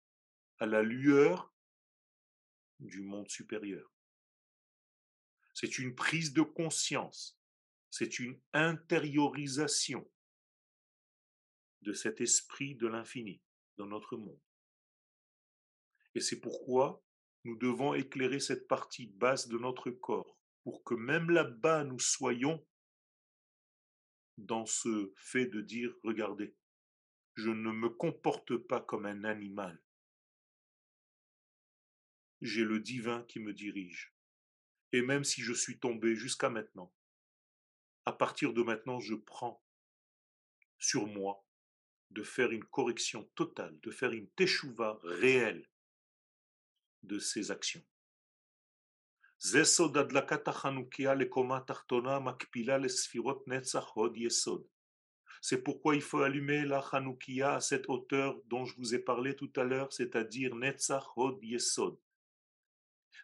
à la lueur du monde supérieur. C'est une prise de conscience, c'est une intériorisation de cet esprit de l'infini dans notre monde. Et c'est pourquoi nous devons éclairer cette partie basse de notre corps, pour que même là-bas nous soyons dans ce fait de dire, regardez, je ne me comporte pas comme un animal. J'ai le divin qui me dirige. Et même si je suis tombé jusqu'à maintenant, à partir de maintenant, je prends sur moi de faire une correction totale, de faire une teshuvah réelle de ces actions. Yesod adlakat hanoukkia lekoma tachtona makpila lesphirot netzach od yesod. C'est pourquoi il faut allumer la hanoukkia à cette hauteur dont je vous ai parlé tout à l'heure, c'est-à-dire netzach od yesod.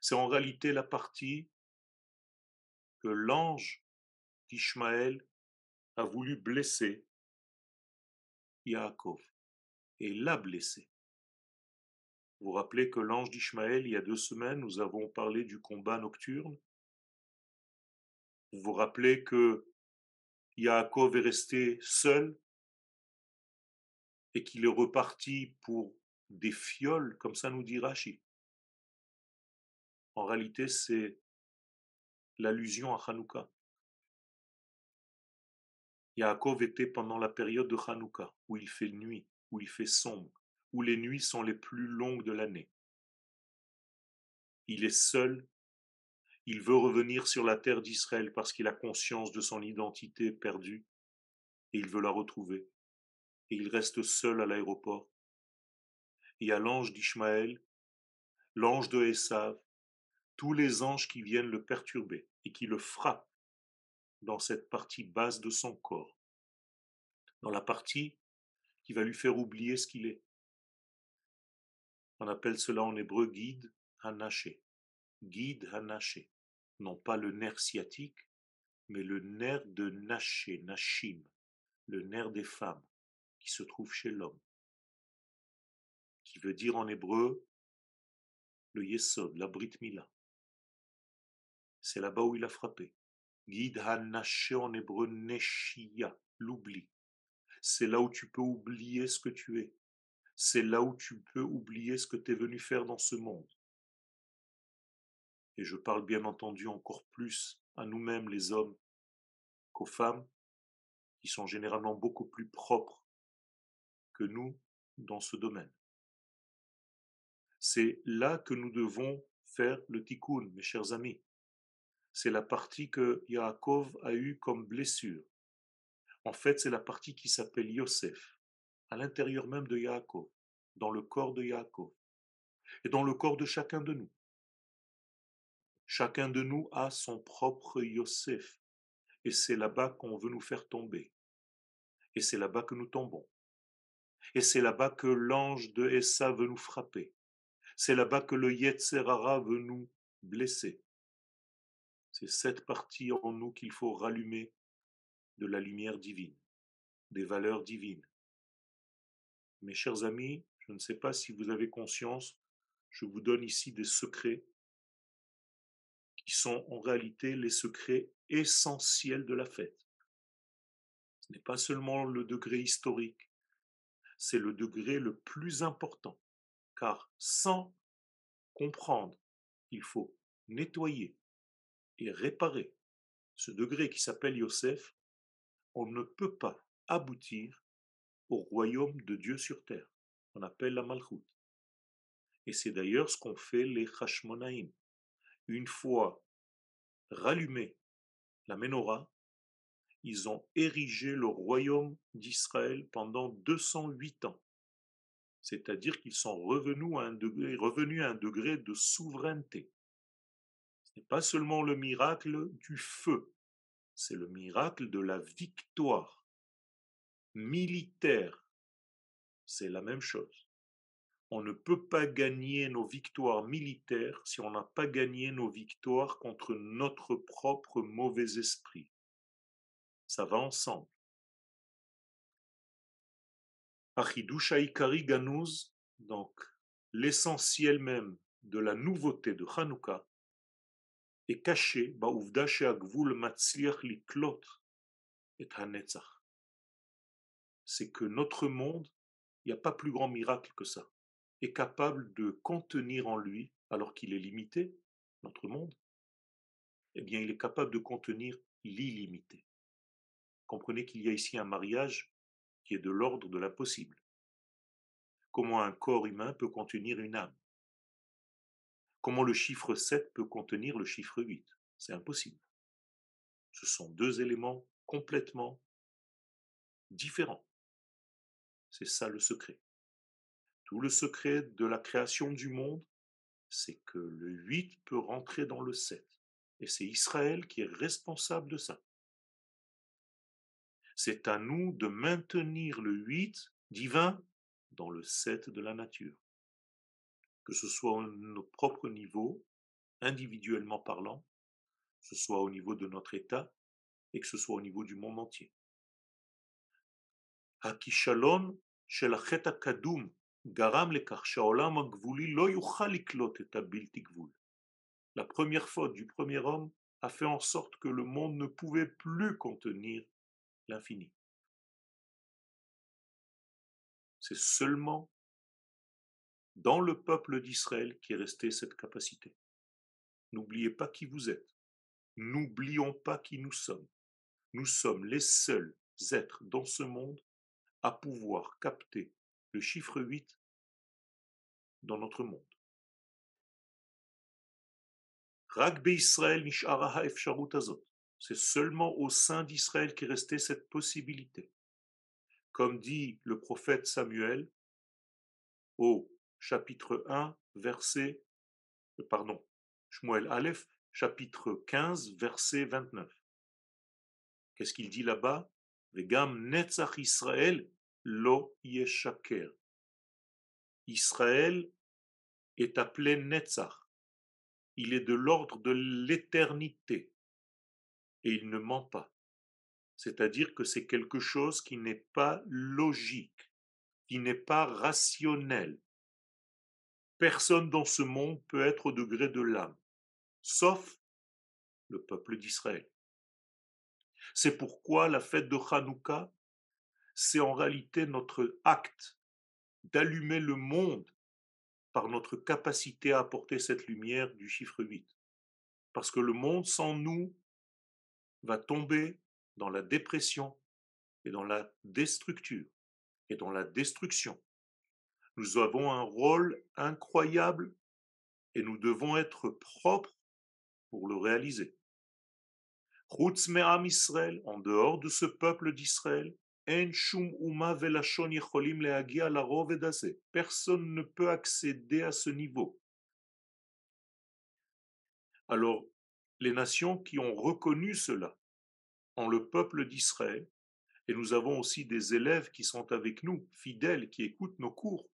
C'est en réalité la partie que l'ange d'Ishmaël a voulu blesser Yaakov et l'a blessé. Vous vous rappelez que l'ange d'Ishmaël, il y a deux semaines, nous avons parlé du combat nocturne. Vous vous rappelez que Yaakov est resté seul et qu'il est reparti pour des fioles, comme ça nous dit Rashi. En réalité, c'est l'allusion à Hanoukka. Yaakov était pendant la période de Hanoukka, où il fait nuit, où il fait sombre, où les nuits sont les plus longues de l'année. Il est seul, il veut revenir sur la terre d'Israël parce qu'il a conscience de son identité perdue, et il veut la retrouver. Et il reste seul à l'aéroport. Et à l'ange d'Ishmaël, l'ange de Esav, tous les anges qui viennent le perturber et qui le frappent dans cette partie basse de son corps, dans la partie qui va lui faire oublier ce qu'il est. On appelle cela en hébreu Gid Hanashé. Gid Hanashé. Non pas le nerf sciatique, mais le nerf de Naché, Nashim, le nerf des femmes, qui se trouve chez l'homme, qui veut dire en hébreu le Yesod, la Brit Mila. C'est là-bas où il a frappé. Gid Hanashé en hébreu Neshia, l'oubli. C'est là où tu peux oublier ce que tu es. C'est là où tu peux oublier ce que tu es venu faire dans ce monde. Et je parle bien entendu encore plus à nous-mêmes les hommes qu'aux femmes, qui sont généralement beaucoup plus propres que nous dans ce domaine. C'est là que nous devons faire le tikkun, mes chers amis. C'est la partie que Yaakov a eue comme blessure. En fait, c'est la partie qui s'appelle Yosef, à l'intérieur même de Yaakov, dans le corps de Yaakov, et dans le corps de chacun de nous. Chacun de nous a son propre Yosef, et c'est là-bas qu'on veut nous faire tomber, et c'est là-bas que nous tombons, et c'est là-bas que l'ange de Essa veut nous frapper, c'est là-bas que le Yetzerara veut nous blesser. C'est cette partie en nous qu'il faut rallumer de la lumière divine, des valeurs divines. Mes chers amis, je ne sais pas si vous avez conscience, je vous donne ici des secrets qui sont en réalité les secrets essentiels de la fête. Ce n'est pas seulement le degré historique, c'est le degré le plus important, car sans comprendre, il faut nettoyer et réparer ce degré qui s'appelle Yosef, on ne peut pas aboutir au royaume de Dieu sur terre, qu'on appelle la Malchut. Et c'est d'ailleurs ce qu'ont fait les Hashmonaïm. Une fois rallumé la Ménorah, ils ont érigé le royaume d'Israël pendant deux cent huit ans. C'est-à-dire qu'ils sont revenus à un degré, revenus à un degré de souveraineté. Ce n'est pas seulement le miracle du feu, c'est le miracle de la victoire militaire. C'est la même chose. On ne peut pas gagner nos victoires militaires si on n'a pas gagné nos victoires contre notre propre mauvais esprit. Ça va ensemble. Achidouch Haïkari Ganouz, donc l'essentiel même de la nouveauté de Hanoukka, est caché ba'ouvda she'agvul matzliach liklot et hanetzach. C'est que notre monde, il n'y a pas plus grand miracle que ça, est capable de contenir en lui, alors qu'il est limité, notre monde, eh bien il est capable de contenir l'illimité. Comprenez qu'il y a ici un mariage qui est de l'ordre de l'impossible. Comment un corps humain peut contenir une âme? Comment le chiffre sept peut contenir le chiffre huit? C'est impossible. Ce sont deux éléments complètement différents. C'est ça le secret. Tout le secret de la création du monde, c'est que le huit peut rentrer dans le sept. Et c'est Israël qui est responsable de ça. C'est à nous de maintenir le huit divin dans le sept de la nature. Que ce soit au notre propre niveau, individuellement parlant, que ce soit au niveau de notre état, et que ce soit au niveau du monde entier. Hakishalon shel hachet hakadum garam lekach she'olam hagvuli lo yuchal liklot et abelti gvul. La première faute du premier homme a fait en sorte que le monde ne pouvait plus contenir l'infini. C'est seulement dans le peuple d'Israël qui est resté cette capacité. N'oubliez pas qui vous êtes. N'oublions pas qui nous sommes. Nous sommes les seuls êtres dans ce monde à pouvoir capter le chiffre huit dans notre monde. Rak beIsraël nish'ara ha'efsharut hazot. C'est seulement au sein d'Israël qu'est restée cette possibilité. Comme dit le prophète Samuel, au chapitre un, verset, pardon, Shmuel Aleph, chapitre quinze, verset vingt-neuf. Qu'est-ce qu'il dit là-bas? Vegam netzach Israël lo yeshaker. Israël est appelé netzach. Il est de l'ordre de l'éternité et il ne ment pas. C'est-à-dire que c'est quelque chose qui n'est pas logique, qui n'est pas rationnel. Personne dans ce monde peut être au degré de l'âme, sauf le peuple d'Israël. C'est pourquoi la fête de Hanoukka, c'est en réalité notre acte d'allumer le monde par notre capacité à apporter cette lumière du chiffre huit. Parce que le monde sans nous va tomber dans la dépression et dans la déstructure et dans la destruction. Nous avons un rôle incroyable et nous devons être propres pour le réaliser. Chutz me'am Israël, en dehors de ce peuple d'Israël, en shum uma velashon yecholim lehagia laroved hazeh. Personne ne peut accéder à ce niveau. Alors, les nations qui ont reconnu cela en le peuple d'Israël, et nous avons aussi des élèves qui sont avec nous, fidèles, qui écoutent nos cours,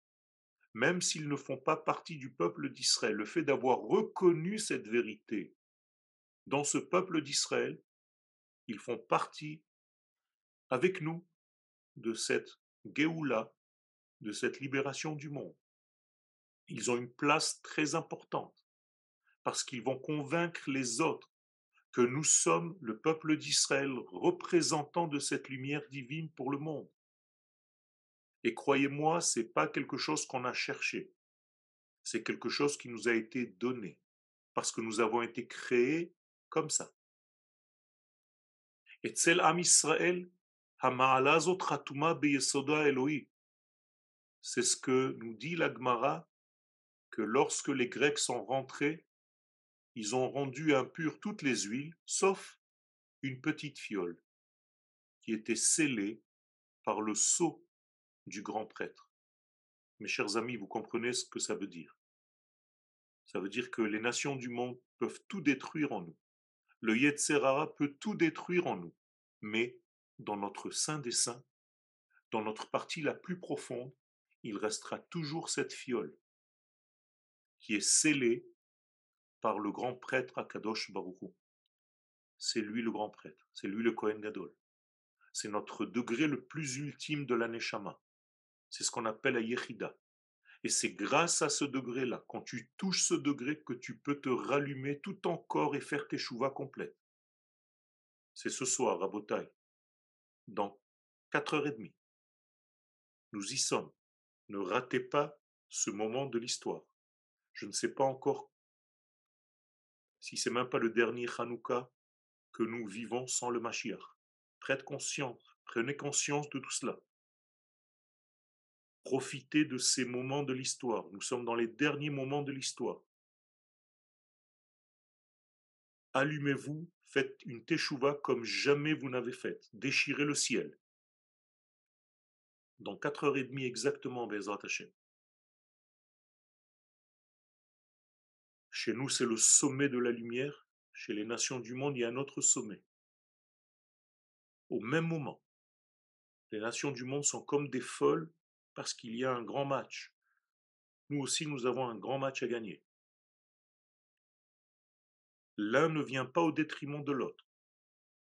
même s'ils ne font pas partie du peuple d'Israël, le fait d'avoir reconnu cette vérité dans ce peuple d'Israël, ils font partie avec nous de cette Géoula, de cette libération du monde. Ils ont une place très importante parce qu'ils vont convaincre les autres que nous sommes le peuple d'Israël, représentant de cette lumière divine pour le monde. Et croyez-moi, ce n'est pas quelque chose qu'on a cherché. C'est quelque chose qui nous a été donné, parce que nous avons été créés comme ça. Et tel Am Israël, Hama'ala zot Hatouma beYesoda Elohi. C'est ce que nous dit la Gemara, que lorsque les Grecs sont rentrés, ils ont rendu impures toutes les huiles, sauf une petite fiole, qui était scellée par le sceau du grand prêtre. Mes chers amis, vous comprenez ce que ça veut dire. Ça veut dire que les nations du monde peuvent tout détruire en nous. Le Yetzer Hara peut tout détruire en nous. Mais dans notre Saint des Saints, dans notre partie la plus profonde, il restera toujours cette fiole qui est scellée par le grand prêtre Hakadosh Baroukh Hou. C'est lui le grand prêtre, c'est lui le Kohen Gadol. C'est notre degré le plus ultime de la Neshama. C'est ce qu'on appelle la Yechida. Et c'est grâce à ce degré-là, quand tu touches ce degré, que tu peux te rallumer tout ton corps et faire tes Teshuvah complètes. C'est ce soir, à Botaï, dans quatre heures trente. Nous y sommes. Ne ratez pas ce moment de l'histoire. Je ne sais pas encore si c'est même pas le dernier Hanoukkia que nous vivons sans le Mashiach. Prête conscience, prenez conscience de tout cela. Profitez de ces moments de l'histoire. Nous sommes dans les derniers moments de l'histoire. Allumez-vous, faites une Teshuvah comme jamais vous n'avez faite. Déchirez le ciel. Dans quatre heures trente exactement, Bézrat Hashem. Chez nous, c'est le sommet de la lumière. Chez les nations du monde, il y a un autre sommet. Au même moment, les nations du monde sont comme des folles parce qu'il y a un grand match. Nous aussi, nous avons un grand match à gagner. L'un ne vient pas au détriment de l'autre.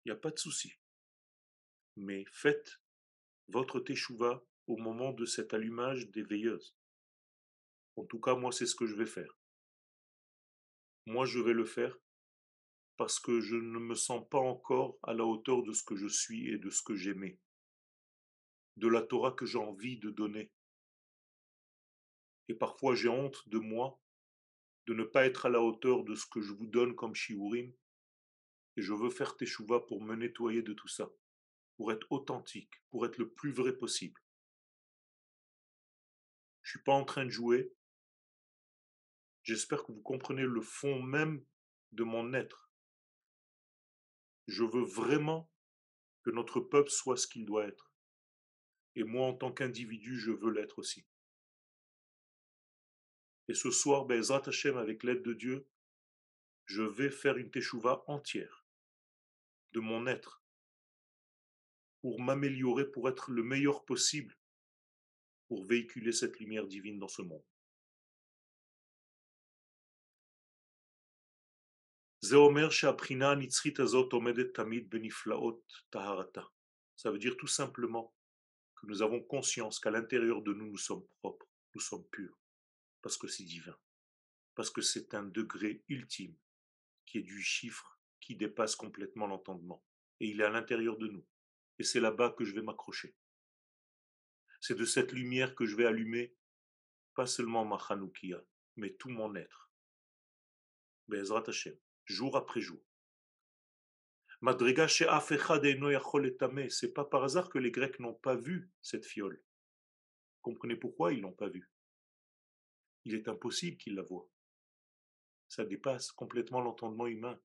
Il n'y a pas de souci. Mais faites votre Teshuvah au moment de cet allumage des veilleuses. En tout cas, moi, c'est ce que je vais faire. Moi, je vais le faire. Parce que je ne me sens pas encore à la hauteur de ce que je suis et de ce que j'aimais, de la Torah que j'ai envie de donner. Et parfois j'ai honte de moi, de ne pas être à la hauteur de ce que je vous donne comme Shiurim, et je veux faire Teshuvah pour me nettoyer de tout ça, pour être authentique, pour être le plus vrai possible. Je ne suis pas en train de jouer, j'espère que vous comprenez le fond même de mon être. Je veux vraiment que notre peuple soit ce qu'il doit être. Et moi, en tant qu'individu, je veux l'être aussi. Et ce soir, Bézrat Hashem, avec l'aide de Dieu, je vais faire une Teshuvah entière de mon être pour m'améliorer, pour être le meilleur possible, pour véhiculer cette lumière divine dans ce monde. Ça veut dire tout simplement que nous avons conscience qu'à l'intérieur de nous, nous sommes propres, nous sommes purs, parce que c'est divin, parce que c'est un degré ultime qui est du chiffre qui dépasse complètement l'entendement. Et il est à l'intérieur de nous. Et c'est là-bas que je vais m'accrocher. C'est de cette lumière que je vais allumer, pas seulement ma Hanoukkia, mais tout mon être. Be'ezrat Hashem. Jour après jour. Madriga chez Afechad et Noyachol et Tamé, c'est pas par hasard que les Grecs n'ont pas vu cette fiole. Comprenez pourquoi ils l'ont pas vue. Il est impossible qu'ils la voient. Ça dépasse complètement l'entendement humain.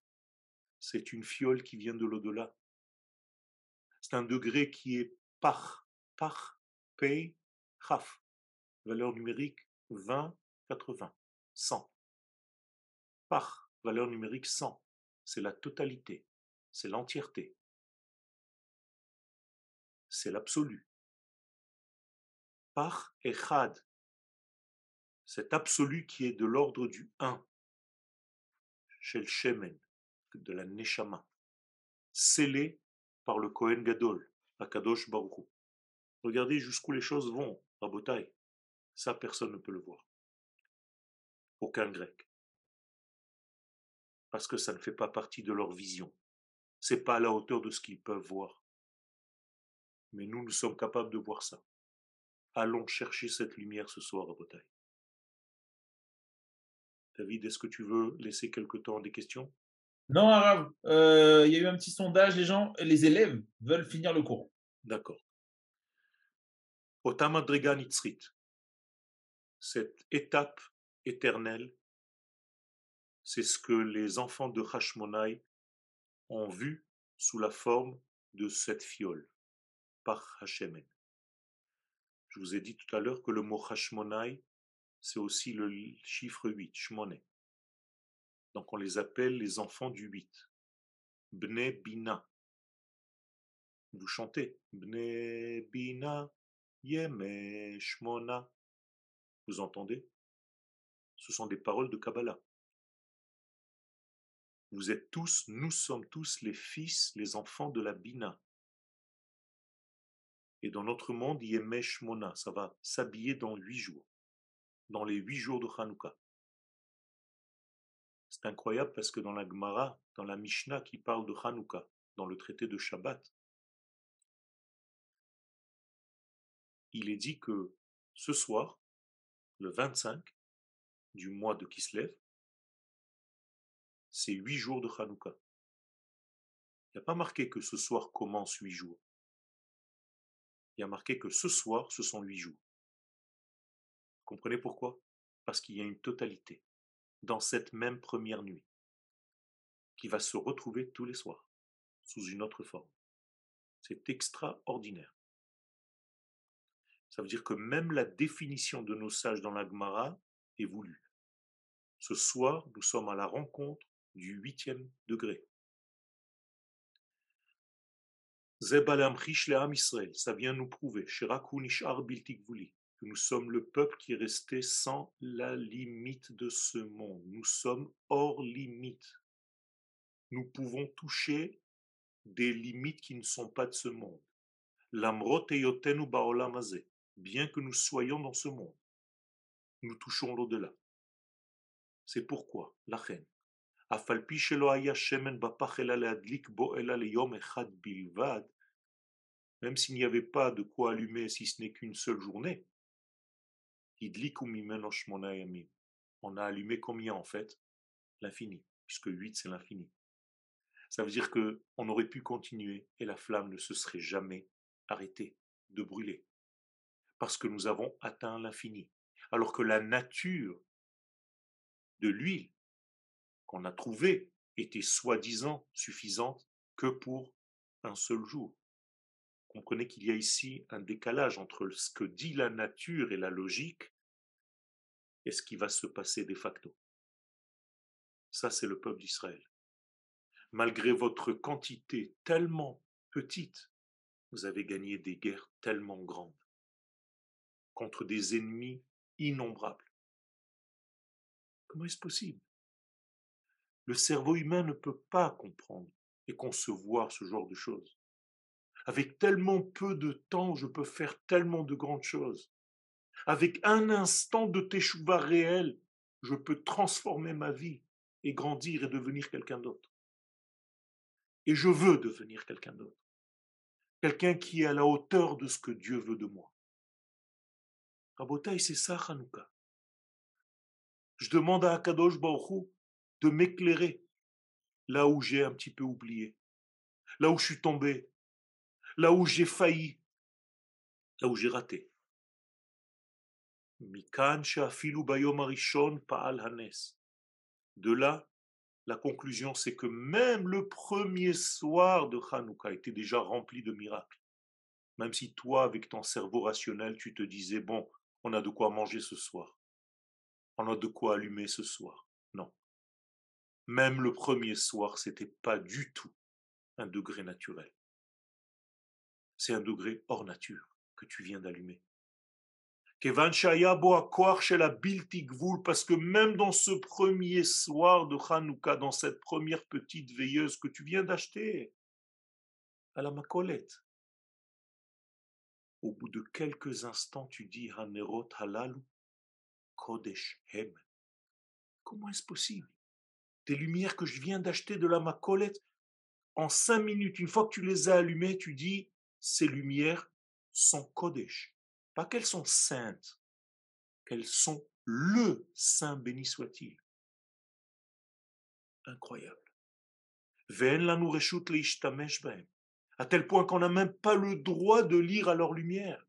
c'est une fiole qui vient de l'au-delà. C'est un degré qui est par, par, pei, chaf. Valeur numérique vingt, quatre-vingts, cent. Par, valeur numérique cent. C'est la totalité, c'est l'entièreté. C'est l'absolu. Par Echad, cet absolu qui est de l'ordre du un, chez le Shemen, de la Neshama, scellé par le Kohen Gadol, Hakadosh Baroukh Hou. Regardez jusqu'où les choses vont, Rabotai. Ça, personne ne peut le voir. Aucun grec. Parce que ça ne fait pas partie de leur vision. Ce n'est pas à la hauteur de ce qu'ils peuvent voir. Mais nous, nous sommes capables de voir ça. Allons chercher cette lumière ce soir à Botaï. David, est-ce que tu veux laisser quelque temps des questions? Non, Arabe. Il euh, y a eu un petit sondage. Les gens, les élèves veulent finir le cours. D'accord. Otam Adrega Nitzrit. Cette étape éternelle, c'est ce que les enfants de Hashmonaï ont vu sous la forme de cette fiole, par Hashemen. Je vous ai dit tout à l'heure que le mot Hashmonaï, c'est aussi le chiffre huit, Shmoné. Donc on les appelle les enfants du huit. Bnei Bina. Vous chantez Bnei Bina, Yemei Shmona. Vous entendez? Ce sont des paroles de Kabbalah. Vous êtes tous, nous sommes tous les fils, les enfants de la Bina. Et dans notre monde, Yemei Shmona, ça va s'habiller dans huit jours, dans les huit jours de Hanoukkia. C'est incroyable parce que dans la Gemara, dans la Mishnah qui parle de Hanoukkia, dans le traité de Shabbat, il est dit que ce soir, le vingt-cinq du mois de Kislev, c'est huit jours de Hanoukkia. Il n'y a pas marqué que ce soir commence huit jours. Il y a marqué que ce soir, ce sont huit jours. Vous comprenez pourquoi? Parce qu'il y a une totalité dans cette même première nuit qui va se retrouver tous les soirs sous une autre forme. C'est extraordinaire. Ça veut dire que même la définition de nos sages dans la Gemara est voulue. Ce soir, nous sommes à la rencontre du huitième degré. Ça vient nous prouver que nous sommes le peuple qui est resté sans la limite de ce monde. Nous sommes hors limite. Nous pouvons toucher des limites qui ne sont pas de ce monde. Bien que nous soyons dans ce monde, nous touchons l'au-delà. C'est pourquoi la reine. Même s'il n'y avait pas de quoi allumer si ce n'est qu'une seule journée, on a allumé combien en fait? L'infini, puisque huit c'est l'infini. Ça veut dire qu'on aurait pu continuer et la flamme ne se serait jamais arrêtée de brûler, parce que nous avons atteint l'infini. Alors que la nature de l'huile qu'on a trouvé était soi-disant suffisante que pour un seul jour. Comprenez qu'il y a ici un décalage entre ce que dit la nature et la logique et ce qui va se passer de facto. Ça, c'est le peuple d'Israël. Malgré votre quantité tellement petite, vous avez gagné des guerres tellement grandes contre des ennemis innombrables. Comment est-ce possible ? Le cerveau humain ne peut pas comprendre et concevoir ce genre de choses. Avec tellement peu de temps, je peux faire tellement de grandes choses. Avec un instant de Teshuvah réel, je peux transformer ma vie et grandir et devenir quelqu'un d'autre. Et je veux devenir quelqu'un d'autre. Quelqu'un qui est à la hauteur de ce que Dieu veut de moi. Rabotai, c'est ça, Hanoukkia. Je demande à Hakadosh Baroukh Hou de m'éclairer là où j'ai un petit peu oublié, là où je suis tombé, là où j'ai failli, là où j'ai raté. De là, La conclusion, c'est que même le premier soir de Hanoukka était déjà rempli de miracles. Même si toi, avec ton cerveau rationnel, tu te disais, bon, on a de quoi manger ce soir. On a de quoi allumer ce soir. Non. Même le premier soir, ce n'était pas du tout un degré naturel. C'est un degré hors nature que tu viens d'allumer. Parce que même dans ce premier soir de Hanoukka, dans cette première petite veilleuse que tu viens d'acheter à la Makolet, au bout de quelques instants, tu dis « Nerot halalu kodesh hem ». Comment est-ce possible? Des lumières que je viens d'acheter de la Makolet, en cinq minutes, une fois que tu les as allumées, tu dis « Ces lumières sont kodesh ». Pas qu'elles sont saintes, qu'elles sont le saint béni soit-il. Incroyable. À tel point qu'on n'a même pas le droit de lire à leur lumière.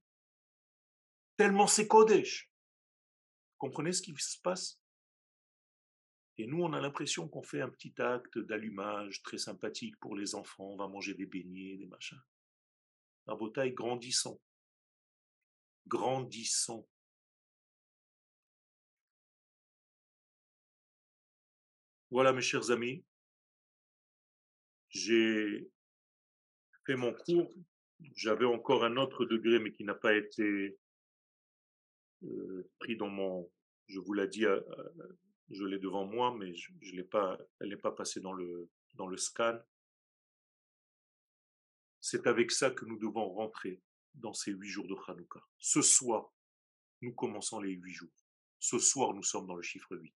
Tellement c'est Kodesh. Comprenez ce qui se passe? Et nous, on a l'impression qu'on fait un petit acte d'allumage très sympathique pour les enfants. On va manger des beignets, des machins. La bouteille grandissant. Grandissons. Voilà mes chers amis, j'ai fait mon cours, j'avais encore un autre degré mais qui n'a pas été euh, pris dans mon, je vous l'ai dit, euh, je l'ai devant moi mais je, je l'ai pas, elle n'est pas passée dans le, dans le scan. C'est avec ça que nous devons rentrer dans ces huit jours de Hanoukka. Ce soir, nous commençons les huit jours. Ce soir, nous sommes dans le chiffre huit.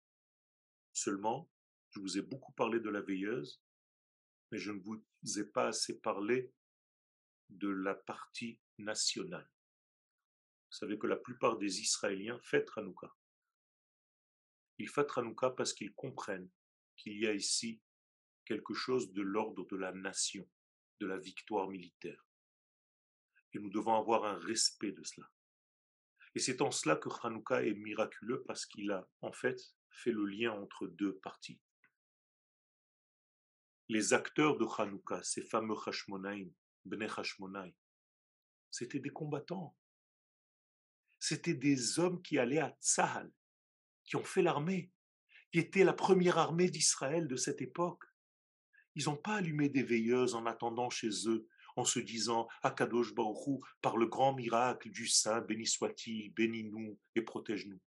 Seulement, je vous ai beaucoup parlé de la veilleuse, mais je ne vous ai pas assez parlé de la partie nationale. Vous savez que la plupart des Israéliens fêtent Hanoukka. Ils fêtent Hanoukka parce qu'ils comprennent qu'il y a ici quelque chose de l'ordre de la nation, de la victoire militaire. Et nous devons avoir un respect de cela. Et c'est en cela que Hanoukka est miraculeux parce qu'il a, en fait, fait le lien entre deux parties. Les acteurs de Hanoukka, ces fameux Hashmonaïm, Bnei Hashmonaïm, c'étaient des combattants. C'étaient des hommes qui allaient à Tzahal, qui ont fait l'armée, qui étaient la première armée d'Israël de cette époque. Ils n'ont pas allumé des veilleuses en attendant chez eux, en se disant « Hakadosh Baroukh Hou, par le grand miracle du Saint, béni soit-il, bénis-nous et protège-nous. »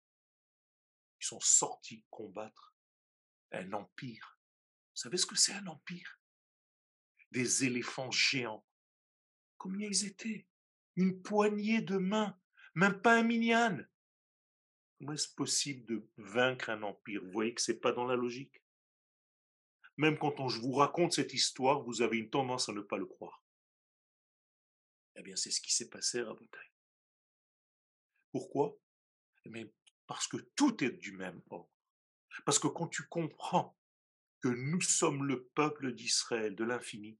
Ils sont sortis combattre un empire. Vous savez ce que c'est un empire? Des éléphants géants. Combien ils étaient? Une poignée de mains, même pas un minyan. Comment est-ce possible de vaincre un empire? Vous voyez que ce n'est pas dans la logique. Même quand on, je vous raconte cette histoire, vous avez une tendance à ne pas le croire. Eh bien, c'est ce qui s'est passé à Rabotaï. Pourquoi? Mais parce que tout est du même ordre. Parce que quand tu comprends que nous sommes le peuple d'Israël, de l'infini,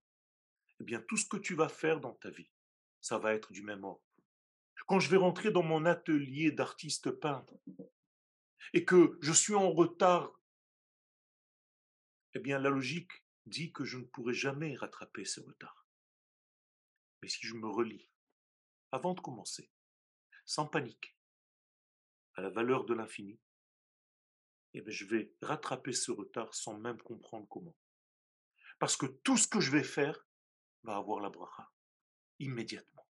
eh bien, tout ce que tu vas faire dans ta vie, ça va être du même ordre. Quand je vais rentrer dans mon atelier d'artiste peintre et que je suis en retard, eh bien, la logique dit que je ne pourrai jamais rattraper ce retard. Mais si je me relie, avant de commencer, sans panique, à la valeur de l'infini, eh bien je vais rattraper ce retard sans même comprendre comment. Parce que tout ce que je vais faire va avoir la bracha, immédiatement.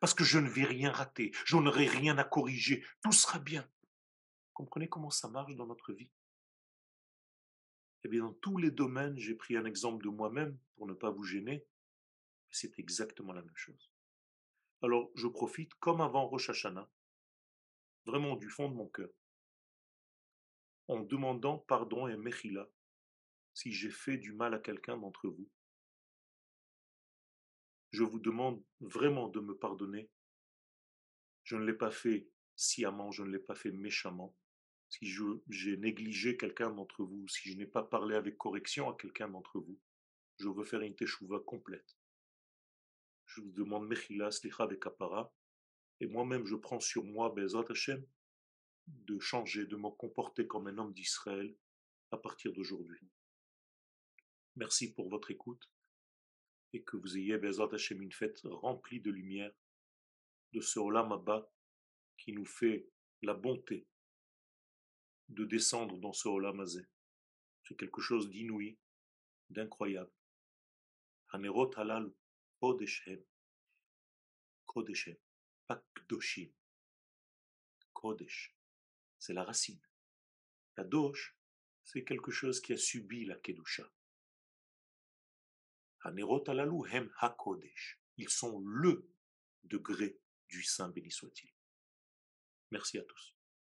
Parce que je ne vais rien rater, je n'aurai rien à corriger, tout sera bien. Comprenez comment ça marche dans notre vie? Eh bien dans tous les domaines, j'ai pris un exemple de moi-même pour ne pas vous gêner. C'est exactement la même chose. Alors, je profite, comme avant Rosh Hashanah, vraiment du fond de mon cœur, en demandant pardon et mechila si j'ai fait du mal à quelqu'un d'entre vous. Je vous demande vraiment de me pardonner. Je ne l'ai pas fait sciemment, je ne l'ai pas fait méchamment. Si j'ai négligé quelqu'un d'entre vous, si je n'ai pas parlé avec correction à quelqu'un d'entre vous, je veux faire une Teshuvah complète. Je vous demande Mechila, Slicha, Vekapara, et moi-même je prends sur moi, Bézrat Hashem, de changer, de me comporter comme un homme d'Israël à partir d'aujourd'hui. Merci pour votre écoute et que vous ayez, Bézrat Hashem, une fête remplie de lumière, de ce Olam Haba qui nous fait la bonté de descendre dans ce Olam Azé. C'est quelque chose d'inouï, d'incroyable. Hanerot halal kodeshem, kodeshem, pas kdoshim. Kodesh, c'est la racine. Kadosh, c'est quelque chose qui a subi la kedusha. Hanerot halalou hem hakodesh. Ils sont le degré du Saint, béni soit-il. Merci à tous.